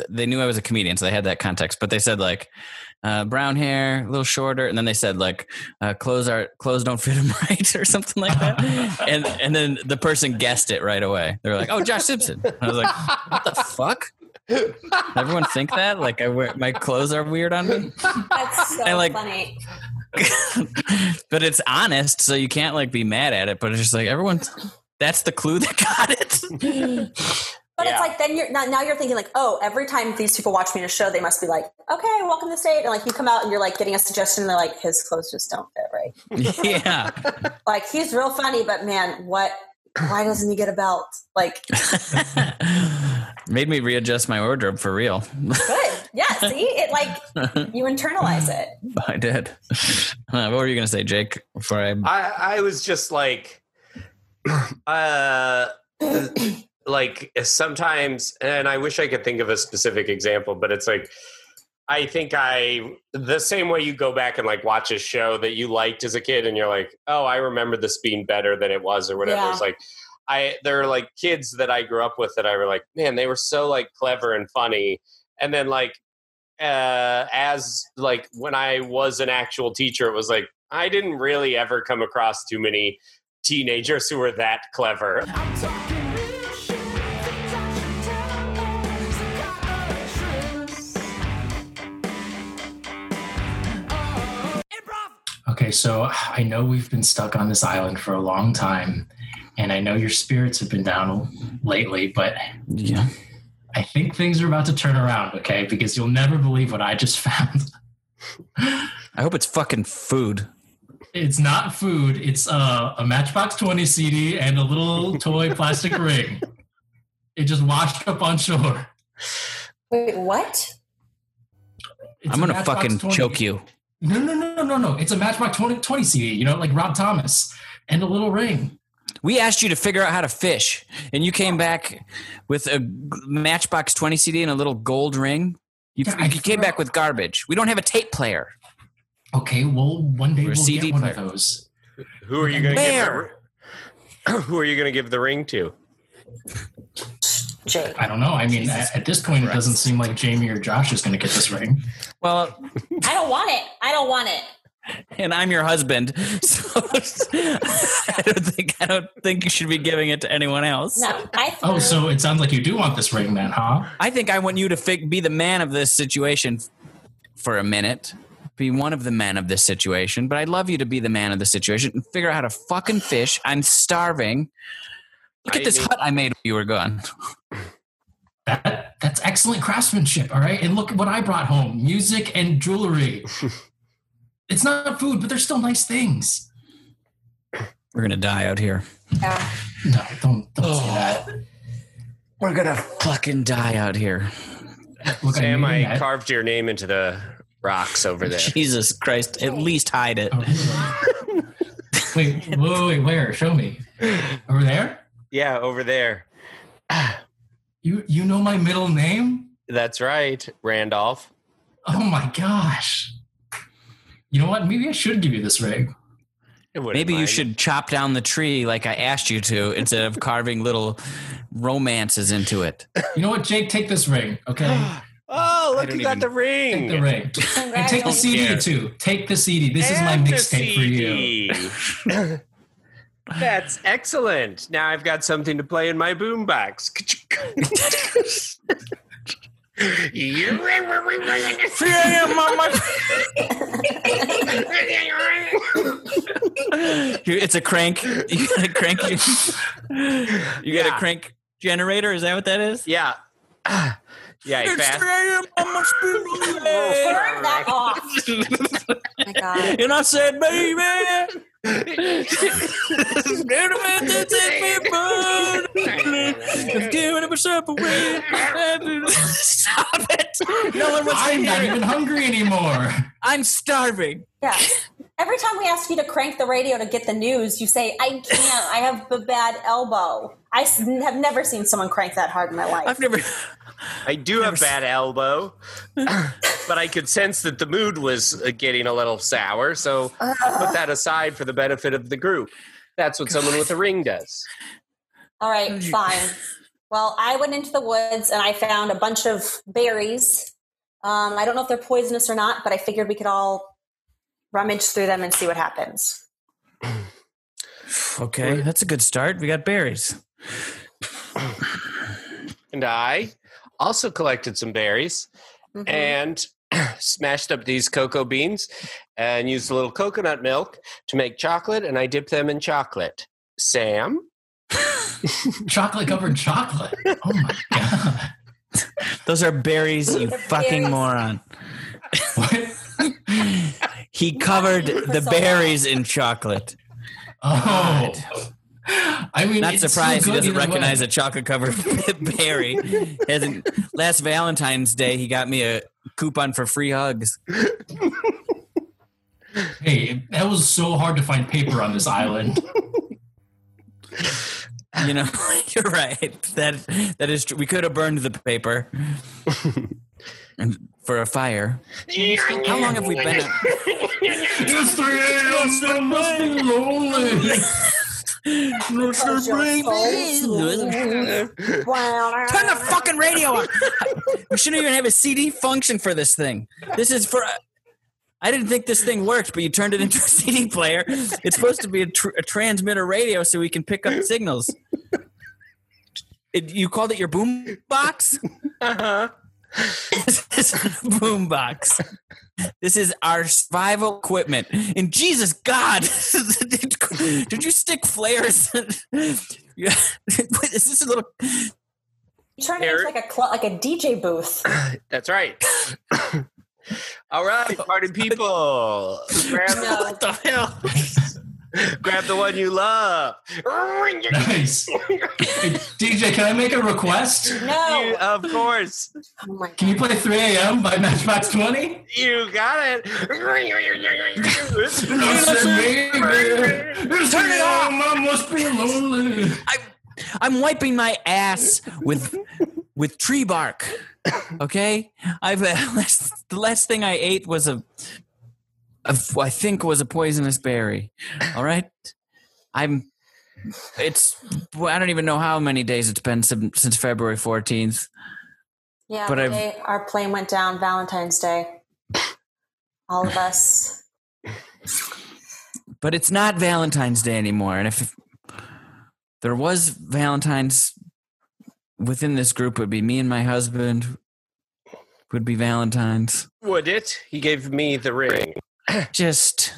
They knew I was a comedian, so they had that context. But they said like uh, brown hair, a little shorter, and then they said like uh, clothes are clothes don't fit him right or something like that. and and then the person guessed it right away. They were like, "Oh, Josh Simpson." And I was like, "What the fuck? Did everyone think that? Like, I wear my clothes are weird on me." That's so and, like, funny. But it's honest, so you can't like be mad at it. But it's just like everyone. That's the clue that got it. But yeah. It's like, then you're now, now you're thinking like, oh, every time these people watch me in a show, they must be like, okay, welcome to the state. And like, you come out and you're like getting a suggestion. And they're like, his clothes just don't fit right. Yeah. Like he's real funny, but man, what, why doesn't he get a belt? Like made me readjust my wardrobe for real. Good. Yeah. See it like you internalize it. I did. Uh, what were you going to say, Jake? Before I, I, I was just like, uh, like sometimes, and I wish I could think of a specific example, but it's like, I think I, the same way you go back and like watch a show that you liked as a kid and you're like, oh, I remember this being better than it was or whatever. Yeah. It's like, I, there are like kids that I grew up with that I were like, man, they were so like clever and funny. And then like, uh, as like, when I was an actual teacher, it was like, I didn't really ever come across too many teenagers who were that clever. I'm talking- Okay, so I know we've been stuck on this island for a long time, and I know your spirits have been down lately, but yeah. I think things are about to turn around, okay? Because you'll never believe what I just found. I hope it's fucking food. It's not food. It's uh, a Matchbox twenty C D and a little toy plastic ring. It just washed up on shore. Wait, what? It's I'm going to fucking twenty. Choke you. No, no, no, no, no. It's a Matchbox twenty C D, you know, like Rob Thomas and a little ring. We asked you to figure out how to fish, and you came back with a Matchbox twenty C D and a little gold ring. You, yeah, you came back with garbage. We don't have a tape player. Okay, well, one day we'll C D get one player. Of those. Who are you going to give the, who are you going to give the ring to? Jake. I don't know. I mean, at, at this point, it doesn't seem like Jamie or Josh is going to get this ring. Well, I don't want it. I don't want it. And I'm your husband, so I don't think I don't think you should be giving it to anyone else. No, I th- oh, so it sounds like you do want this ring, then, huh? I think I want you to fig- be the man of this situation for a minute. Be one of the men of this situation, but I'd love you to be the man of the situation and figure out how to fucking fish. I'm starving. Look at this hut I made when you were gone. That, that's excellent craftsmanship, all right? And look at what I brought home, music and jewelry. It's not food, but they're still nice things. We're going to die out here. Yeah. No, don't, don't oh. say that. We're going to fucking die out here. Look, Sam, I, I carved your name into the rocks over there. Jesus Christ, at least hide it. Oh, wait, wait, wait, where? Show me. Over there? Yeah, over there. You you know my middle name? That's right, Randolph. Oh my gosh. You know what? Maybe I should give you this ring. Maybe you should chop down the tree like I asked you to instead of carving little romances into it. You know what, Jake? Take this ring, okay? Oh, look, you got the ring. Take the ring. And take the C D, too. Take the C D. This is my mixtape for you. That's excellent. Now I've got something to play in my boombox. It's a crank. You got a crank. You got yeah. a crank generator. Is that what that is? Yeah. Yeah. It's fast. That off. Oh my God. And I said, baby. Stop it. No one wants I'm to not even hungry anymore. I'm starving. Yeah. Every time we ask you to crank the radio to get the news, you say, I can't. I have a bad elbow. I have never seen someone crank that hard in my life. I've never. I do have bad elbow, but I could sense that the mood was getting a little sour, so uh, I put that aside for the benefit of the group. That's what someone with a ring does. All right, fine. Well, I went into the woods, and I found a bunch of berries. Um, I don't know if they're poisonous or not, but I figured we could all rummage through them and see what happens. Okay, that's a good start. We got berries. And I... also collected some berries mm-hmm. and smashed up these cocoa beans and used a little coconut milk to make chocolate, and I dipped them in chocolate. Sam? Chocolate covered chocolate. Oh, my God. Those are berries, you fucking moron. What? He covered the berries in chocolate. Oh. God. I mean, not surprised he doesn't recognize way. A chocolate-covered berry. Hasn't, last Valentine's Day, he got me a coupon for free hugs. Hey, that was so hard to find paper on this island. You know, you're right. That that is true. We could have burned the paper and for a fire. How long have we been? It's three a.m. Still nothing lonely. Not your brain. Turn the fucking radio on. We shouldn't even have a C D function for this thing. This is for. I didn't think this thing worked, but you turned it into a C D player. It's supposed to be a, tr- a transmitter radio so we can pick up signals. It, you called it your boom box? Uh-huh. This is a boom box. This is our survival equipment. And Jesus, God, did, did you stick flares? Yeah. Is this a little... You turned it into like a, cl- like a D J booth. That's right. All right, party people. Grab no. What the hell? Grab the one you love. Nice. D J, can I make a request? No. You, of course. Oh, can you play three a.m. by Matchbox twenty? You got it. Turn it off. I must be lonely. I, I'm wiping my ass with with tree bark. Okay, I've uh, last, the last thing I ate was a, a, I think was a poisonous berry. All right, I'm. It's. I don't even know how many days it's been since February fourteenth. Yeah, but today our plane went down Valentine's Day. All of us. But it's not Valentine's Day anymore, and if, if there was Valentine's. Within this group would be me and my husband. Would be Valentine's. Would it? He gave me the ring. Just,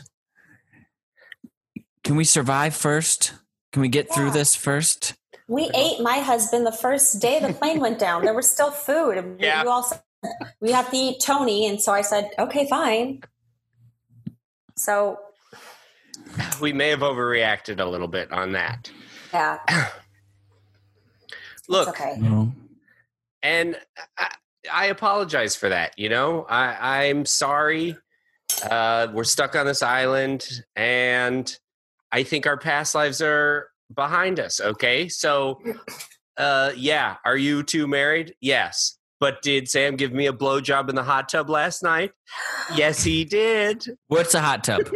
can we survive first? Can we get yeah. through this first? We ate my husband the first day the plane went down. There was still food. Yeah. We, all, we had to eat Tony, and so I said, okay, fine. So. We may have overreacted a little bit on that. Yeah. Look, okay. No. And I, I apologize for that, you know? I, I'm sorry. Uh, we're stuck on this island, and I think our past lives are behind us, okay? So, uh, yeah, are you two married? Yes. But did Sam give me a blowjob in the hot tub last night? Yes, he did. What's a hot tub? Do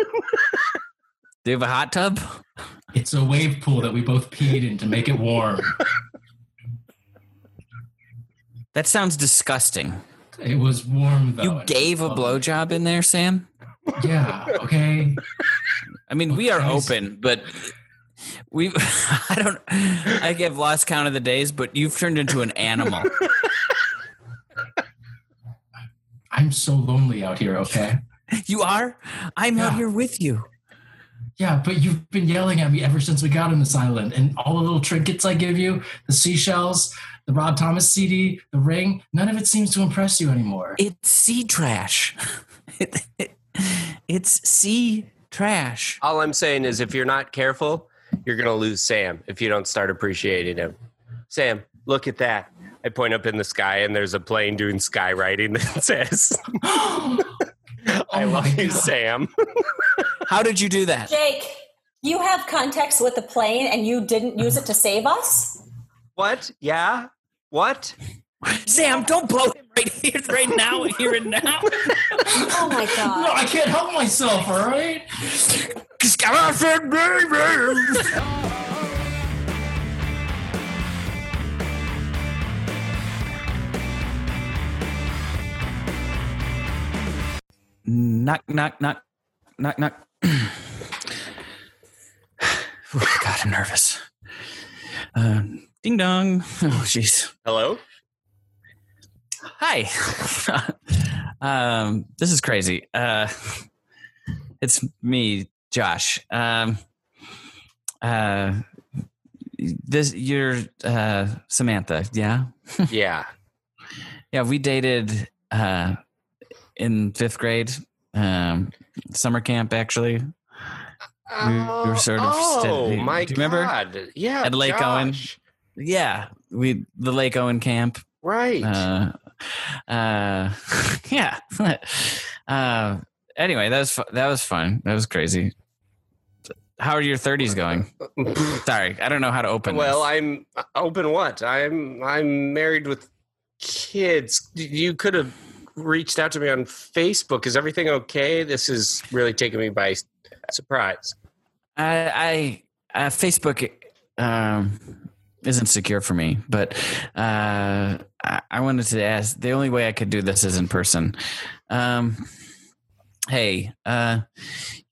you have a hot tub? It's a wave pool that we both peed in to make it warm. That sounds disgusting. It was warm, though. You gave a blowjob in there, Sam? Yeah, okay. I mean, okay. We are open, but we I don't I have lost count of the days, but you've turned into an animal. I'm so lonely out here, okay? You are? I'm yeah. out here with you. Yeah, but you've been yelling at me ever since we got on this island, and all the little trinkets I give you, the seashells, the Rob Thomas C D, the ring, none of it seems to impress you anymore. It's sea trash. it, it, it's sea trash. All I'm saying is if you're not careful, you're going to lose Sam if you don't start appreciating him. Sam, look at that. I point up in the sky, and there's a plane doing skywriting that says... I oh love you, God. Sam. How did you do that? Jake, you have contacts with the plane and you didn't use it to save us? What? Yeah? What? Sam, don't blow him right here, right now, here and now. Oh, my God. No, I can't help myself, all right? Because I said, baby. Knock, knock, knock, knock, knock. Oh, God, I'm nervous. Uh, ding dong. Oh, jeez. Hello? Hi. um, this is crazy. Uh, it's me, Josh. Um, uh, this you're uh, Samantha, yeah? Yeah. Yeah, we dated... Uh, in fifth grade, um, summer camp, actually. We, we were sort of... Oh, steady. my Do you remember? God. Yeah, at Lake Gosh. Owen. Yeah, we the Lake Owen camp. Right. Uh, uh, yeah. uh, anyway, that was, fu- that was fun. That was crazy. How are your thirties going? Sorry, I don't know how to open. Well, this. I'm open. What? I'm I'm married with kids. You could have reached out to me on Facebook. Is everything okay? This is really taking me by surprise. I, I uh, Facebook um, isn't secure for me, but uh, I, I wanted to ask. The only way I could do this is in person. Um, hey, uh,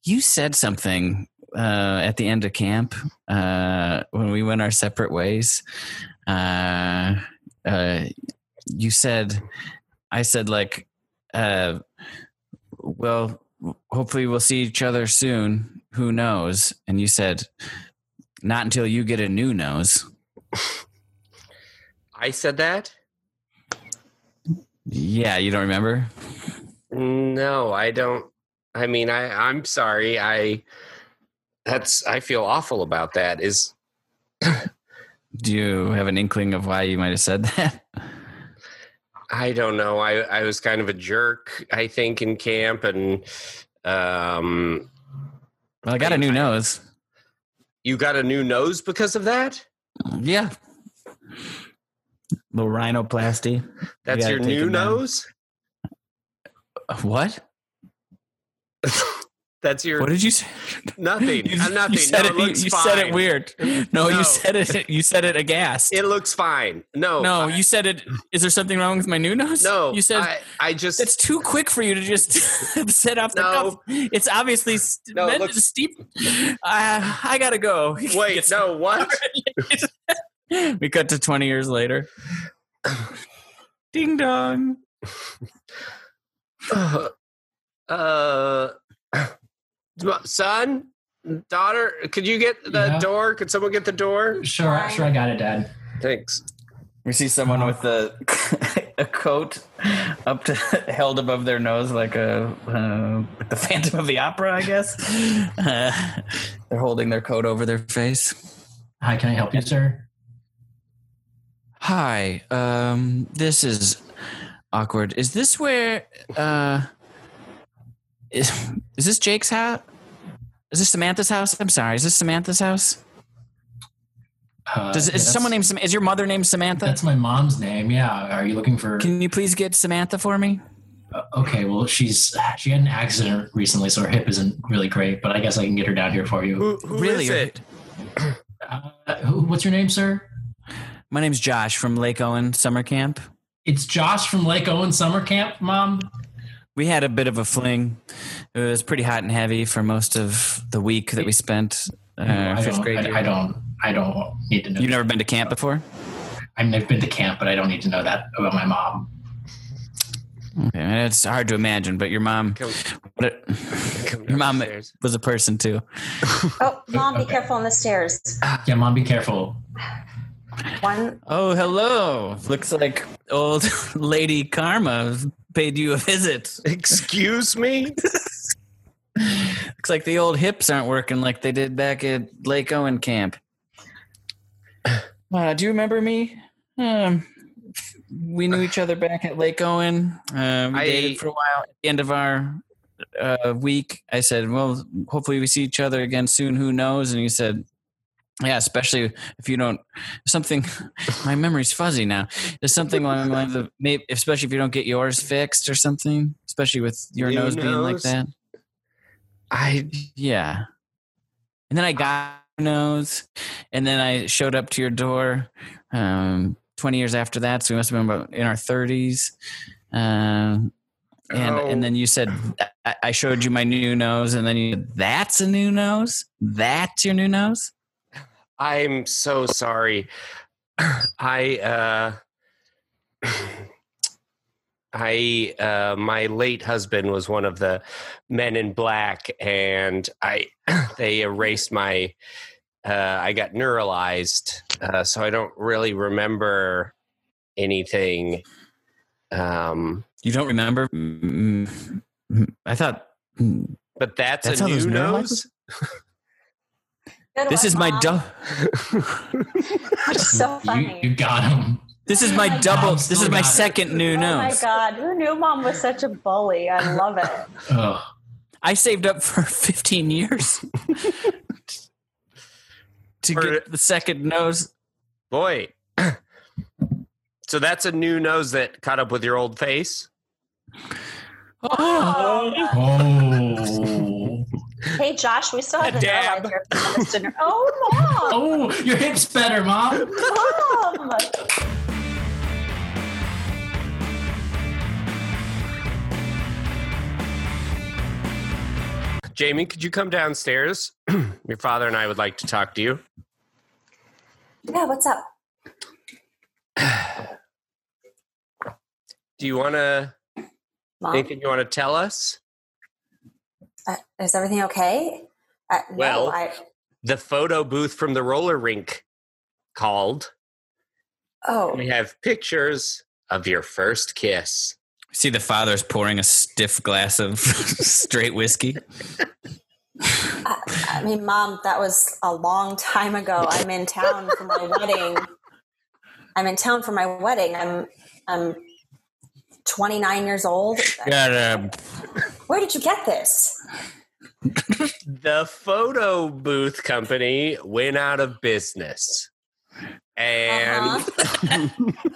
you said something. Uh, at the end of camp, uh, when we went our separate ways, uh, uh, you said, I said like, uh, well, hopefully we'll see each other soon. Who knows? And you said, not until you get a new nose. I said that? Yeah. You don't remember? No, I don't. I mean, I, I'm sorry. I, That's. I feel awful about that. Is do you have an inkling of why you might have said that? I don't know. I, I was kind of a jerk, I think, in camp, and um. Well, I got a new I, nose. You got a new nose because of that? Yeah. Little rhinoplasty. That's you your new nose. Down. What? That's your. What did you say? Nothing. You, nothing. You said, no, it, it, looks you, you fine. Said it weird. No, no, you said it. You said it aghast. It looks fine. No, no, I, you said it. Is there something wrong with my new nose? No, you said I, I just. It's too quick for you to just set off the cuff. No, it's obviously no, it looks, steep. Uh, I gotta go. Wait, no, what? We cut to twenty years later. Ding dong. Uh. uh Son, daughter, could you get the yeah. door? Could someone get the door? Sure, sure, I got it, Dad. Thanks. We see someone with a, a coat up to held above their nose, like a uh, the Phantom of the Opera, I guess. Uh, they're holding their coat over their face. Hi, can I help you, sir? Hi, um, this is awkward. Is this where? Uh, Is, is this Jake's house? Is this Samantha's house? I'm sorry. Is this Samantha's house? Uh, Does yeah, is someone named Sam? Is your mother named Samantha? That's my mom's name. Yeah. Are you looking for? Can you please get Samantha for me? Uh, okay. Well, she's she had an accident recently, so her hip isn't really great. But I guess I can get her down here for you. Who, who really? Is it? Uh, who, what's your name, sir? My name's Josh from Lake Owen Summer Camp. It's Josh from Lake Owen Summer Camp, Mom. We had a bit of a fling. It was pretty hot and heavy for most of the week that we spent. Uh, no, I, don't, grade I, I don't. I don't need to know. You've never been to camp before? I've never been to camp, but I don't need to know that about my mom. Okay, it's hard to imagine, but your mom, can we, what a, can we your mom was a person too. Oh, Mom, be okay. Careful on the stairs. Yeah, Mom, be careful. One. Oh, hello. Looks like old lady Karma paid you a visit. Excuse me? Looks like the old hips aren't working like they did back at Lake Owen camp. Uh, do you remember me? Um, we knew each other back at Lake Owen. Uh, we I, dated for a while. At the end of our uh, week, I said, well, hopefully we see each other again soon. Who knows? And you said, yeah, especially if you don't something. My memory's fuzzy now. There's something along the lines of maybe, especially if you don't get yours fixed or something. Especially with your nose, nose being like that. I yeah, and then I got I, nose, and then I showed up to your door. Um, Twenty years after that, so we must have been about in our thirties. Um, and oh. and then you said I, I showed you my new nose, and then you said, that's a new nose. That's your new nose. I'm so sorry. I, uh, I, uh, my late husband was one of the Men in Black, and I, they erased my, uh, I got neuralized, uh, so I don't really remember anything. Um, you don't remember? I thought, but that's, that's a new nose. Good this one, is Mom. My double. That's so funny. You, you got him. This is my oh double. God, this is my second it. New oh nose. Oh my God, who knew Mom was such a bully? I love it. Oh. I saved up for fifteen years to or, get the second nose. Boy. So that's a new nose that caught up with your old face. Oh. oh. Hey, Josh, we still have a dab. Here for this dinner. Oh, Mom. Oh, your hip's better, Mom. Mom. Jamie, could you come downstairs? Your father and I would like to talk to you. Yeah, what's up? Do you want to, Nathan, you want to tell us? Uh, is everything okay? Uh, well, no, I... the photo booth from the roller rink called. Oh. We have pictures of your first kiss. See the father's pouring a stiff glass of straight whiskey. I, I mean, Mom, that was a long time ago. I'm in town for my wedding. I'm in town for my wedding. I'm I'm twenty-nine years old. Shut up. Where did you get this? The photo booth company went out of business. And uh-huh.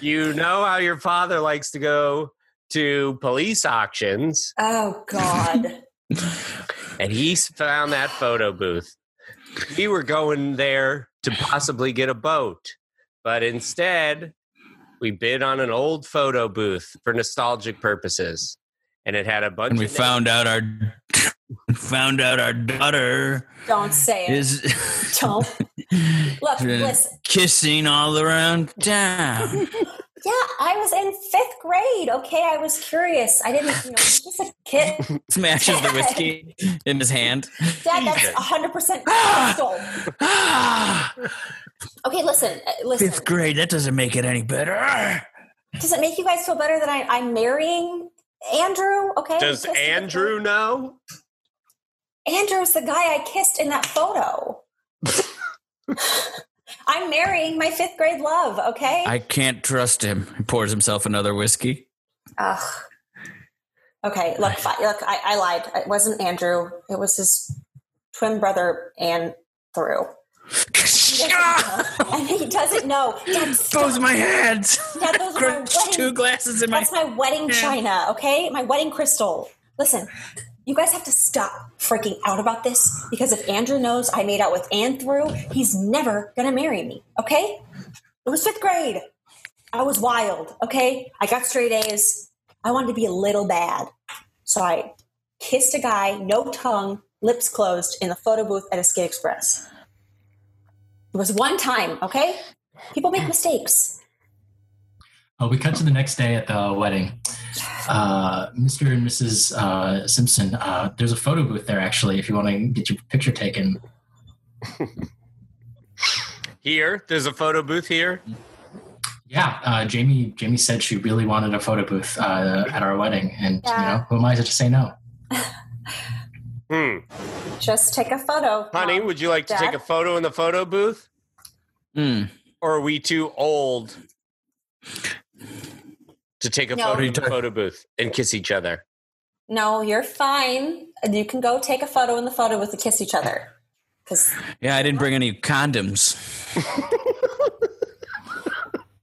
You know how your father likes to go to police auctions. Oh, God. And he found that photo booth. We were going there to possibly get a boat, but instead we bid on an old photo booth for nostalgic purposes, and it had a bunch. And we of found names. out our found out our daughter. Don't say is, it. Don't look. Listen. Kissing all around town. Yeah, I was in fifth grade. Okay, I was curious. I didn't, you know, just a kid. Smashes the whiskey in his hand. Dad, that's one hundred percent crystal. Okay, listen, listen. Fifth grade, that doesn't make it any better. Does it make you guys feel better that I, I'm marrying Andrew? Okay. Does Andrew know? Andrew's the guy I kissed in that photo. I'm marrying my fifth grade love, okay? I can't trust him. He pours himself another whiskey. Ugh. Okay, look, I, look, I, I lied. It wasn't Andrew. It was his twin brother, Andrew. And he doesn't know. Dad, those are my hands. Dad, those are my wedding. Two glasses in my That's my wedding china, okay? My wedding crystal. Listen. You guys have to stop freaking out about this, because if Andrew knows I made out with Andrew, he's never going to marry me, okay? It was fifth grade. I was wild, okay? I got straight A's. I wanted to be a little bad. So I kissed a guy, no tongue, lips closed, in the photo booth at a Skate Express. It was one time, okay? People make mistakes. Oh, we cut to the next day at the wedding. Uh, Mister and Missus Uh, Simpson, uh, there's a photo booth there, actually, if you want to get your picture taken. Here? There's a photo booth here? Yeah. Uh, Jamie Jamie said she really wanted a photo booth uh, at our wedding, and, yeah. you know, who am I to say no? hmm. Just take a photo. Honey, Mom, would you like Dad? to take a photo in the photo booth? Mm. Or are we too old to take a no. photo in the photo booth and kiss each other? No, you're fine. You can go take a photo in the photo booth and kiss each other. Yeah, I didn't bring any condoms.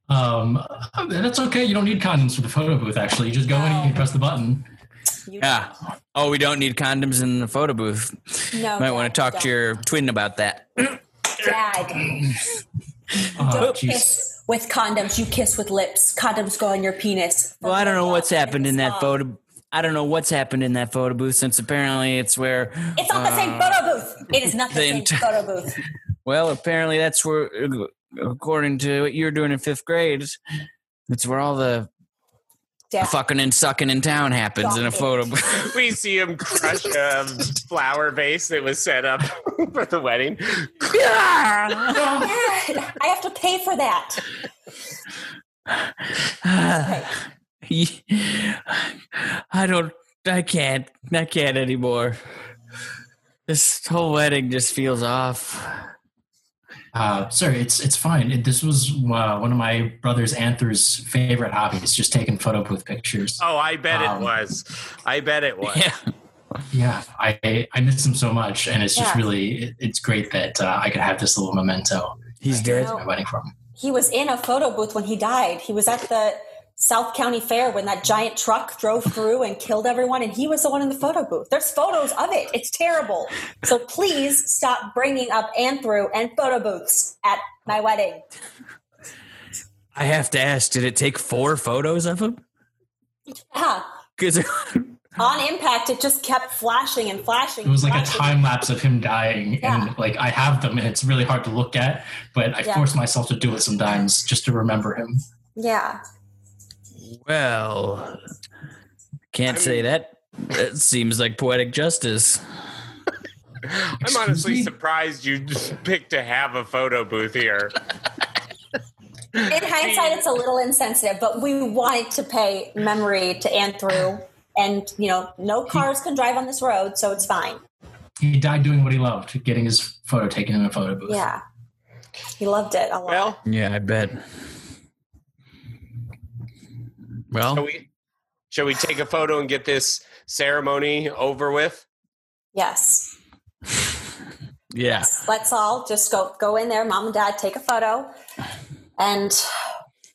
um, That's okay. You don't need condoms for the photo booth, actually. You just go no. in and you press the button. You yeah. Don't. Oh, we don't need condoms in the photo booth. No. Might no, want to talk to your twin about that. Dad. Oh, don't geez. kiss with condoms. You kiss with lips. Condoms go on your penis. Well, I don't know what's happened in that photo. I don't know what's happened in that photo booth, since apparently it's where it's not uh, the same photo booth. It is not the, the same enti- photo booth. Well, apparently that's where, according to what you're doing in fifth grade, that's where all the Dad. fucking and sucking in town happens Stop in a photo it. booth. We see him crush a flower vase that was set up for the wedding. I have to pay for that. Uh, I don't, I can't, I can't anymore. This whole wedding just feels off. Uh, sir, it's it's fine. It, this was uh, one of my brother's Anther's favorite hobbies, just taking photo booth pictures. Oh, I bet um, it was. I bet it was. Yeah. Yeah, I, I miss him so much. And it's yeah. just really, it, it's great that uh, I could have this little memento. He's dead. My wedding from. He was in a photo booth when he died. He was at the South County Fair when that giant truck drove through and killed everyone. And he was the one in the photo booth. There's photos of it. It's terrible. So please stop bringing up and through and photo booths at my wedding. I have to ask, did it take four photos of him? Yeah. On impact, it just kept flashing and flashing. It was like flashing. A time lapse of him dying. Yeah. And like I have them and it's really hard to look at, but I yeah. force myself to do it sometimes just to remember him. Yeah. Well, can't I say mean, that. That seems like poetic justice. I'm honestly me? surprised you just picked to have a photo booth here. In hindsight, it's a little insensitive, but we wanted to pay memory to Anne through, and you know, no cars can drive on this road, so it's fine. He died doing what he loved, getting his photo taken in a photo booth. Yeah, he loved it a lot. Well, yeah, I bet. Well, shall we, shall we take a photo and get this ceremony over with? Yes. Yeah. Yes. Let's all just go go in there, mom and dad, take a photo. And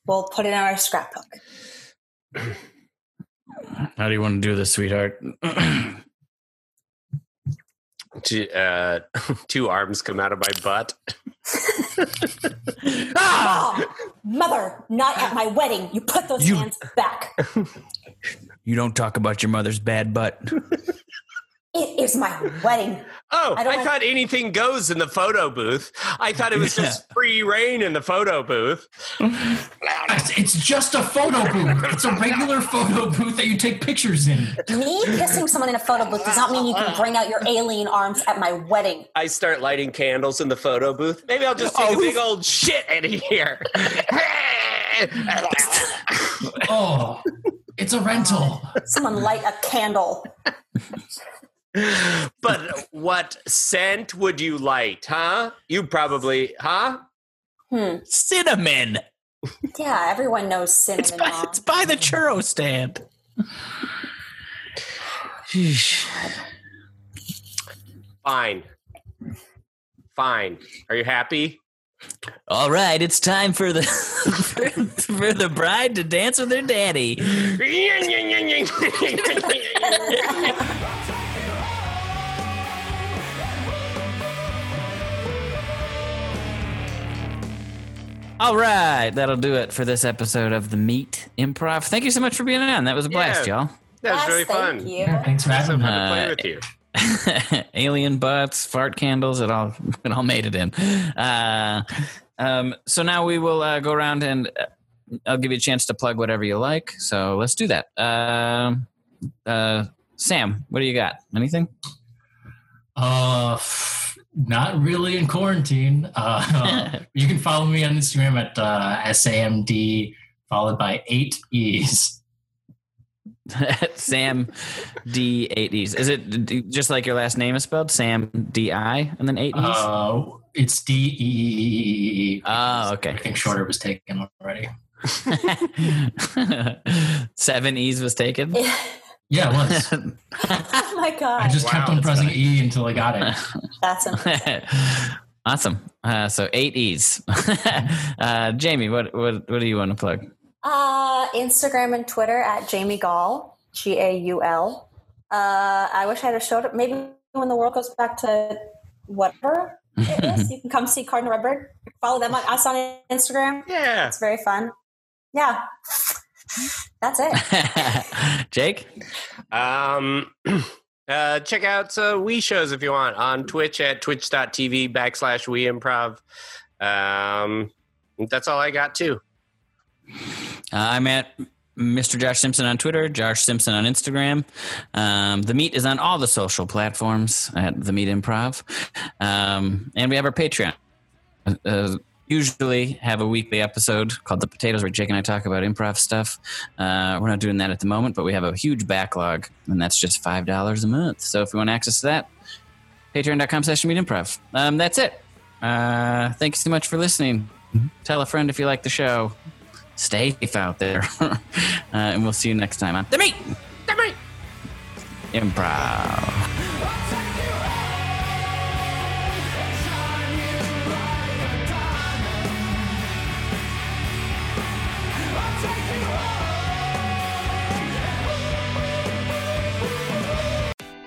we'll put it in our scrapbook. How do you want to do this, sweetheart? two, uh, two arms come out of my butt. Ah! Mom, mother, not at my wedding. You put those you, hands back. You don't talk about your mother's bad butt. It is my wedding. Oh, I, I thought anything goes in the photo booth. I thought it was just yeah. free reign in the photo booth. It's just a photo booth. It's a regular photo booth that you take pictures in. Me kissing someone in a photo booth does not mean you can bring out your alien arms at my wedding. I start lighting candles in the photo booth. Maybe I'll just take oh, a big old shit out of here. Oh, it's a rental. Someone light a candle. But what scent would you light, huh? You probably, huh? Hmm. Cinnamon. Yeah, everyone knows cinnamon. It's by, it's by the churro stand. Fine. Fine. Are you happy? All right, it's time for the for, for the bride to dance with her daddy. All right, that'll do it for this episode of The Meat Improv. Thank you so much for being on. That was a blast, yeah, y'all. That was yes, really thank fun. You. Yeah, thanks for having me. Uh, to play with you. Alien butts, fart candles, it all it all made it in. Uh, um, so now we will uh, go around and uh, I'll give you a chance to plug whatever you like. So let's do that. Uh, uh, Sam, what do you got? Anything? Uh. Not really in quarantine. Uh, you can follow me on Instagram at uh, S A M D followed by eight E's. Sam D eight E's. Is it just like your last name is spelled? Sam D I and then eight E's? Oh, uh, it's D E E E E. Oh, okay. I think shorter was taken already. Seven E's was taken? Yeah, it was. Oh my god! I just wow, kept on pressing funny. E until I got it. That's amazing. Awesome. Uh, so eight E's. uh, Jamie, what what what do you want to plug? Uh, Instagram and Twitter at Jamie Gaul, G A U L. Uh, I wish I had a show. To, maybe when the world goes back to whatever it is, you can come see Cardinal Redbird. Follow them on us on Instagram. Yeah, it's very fun. Yeah. That's it. Jake? Um, uh, check out uh, We Shows if you want on Twitch at twitch.tv backslash We Improv. Um, that's all I got, too. Uh, I'm at Mister Josh Simpson on Twitter, Josh Simpson on Instagram. Um, The Meat is on all the social platforms at The Meat Improv. Um, and we have our Patreon. Uh, Usually have a weekly episode called The Potatoes where Jake and I talk about improv stuff. Uh, we're not doing that at the moment, but we have a huge backlog, and that's just five dollars a month. So if you want access to that, patreon.com slash meet improv. Um, that's it. Uh, thanks so much for listening. Mm-hmm. Tell a friend if you like the show. Stay safe out there. uh, and we'll see you next time on The Meat! The Meat! Improv.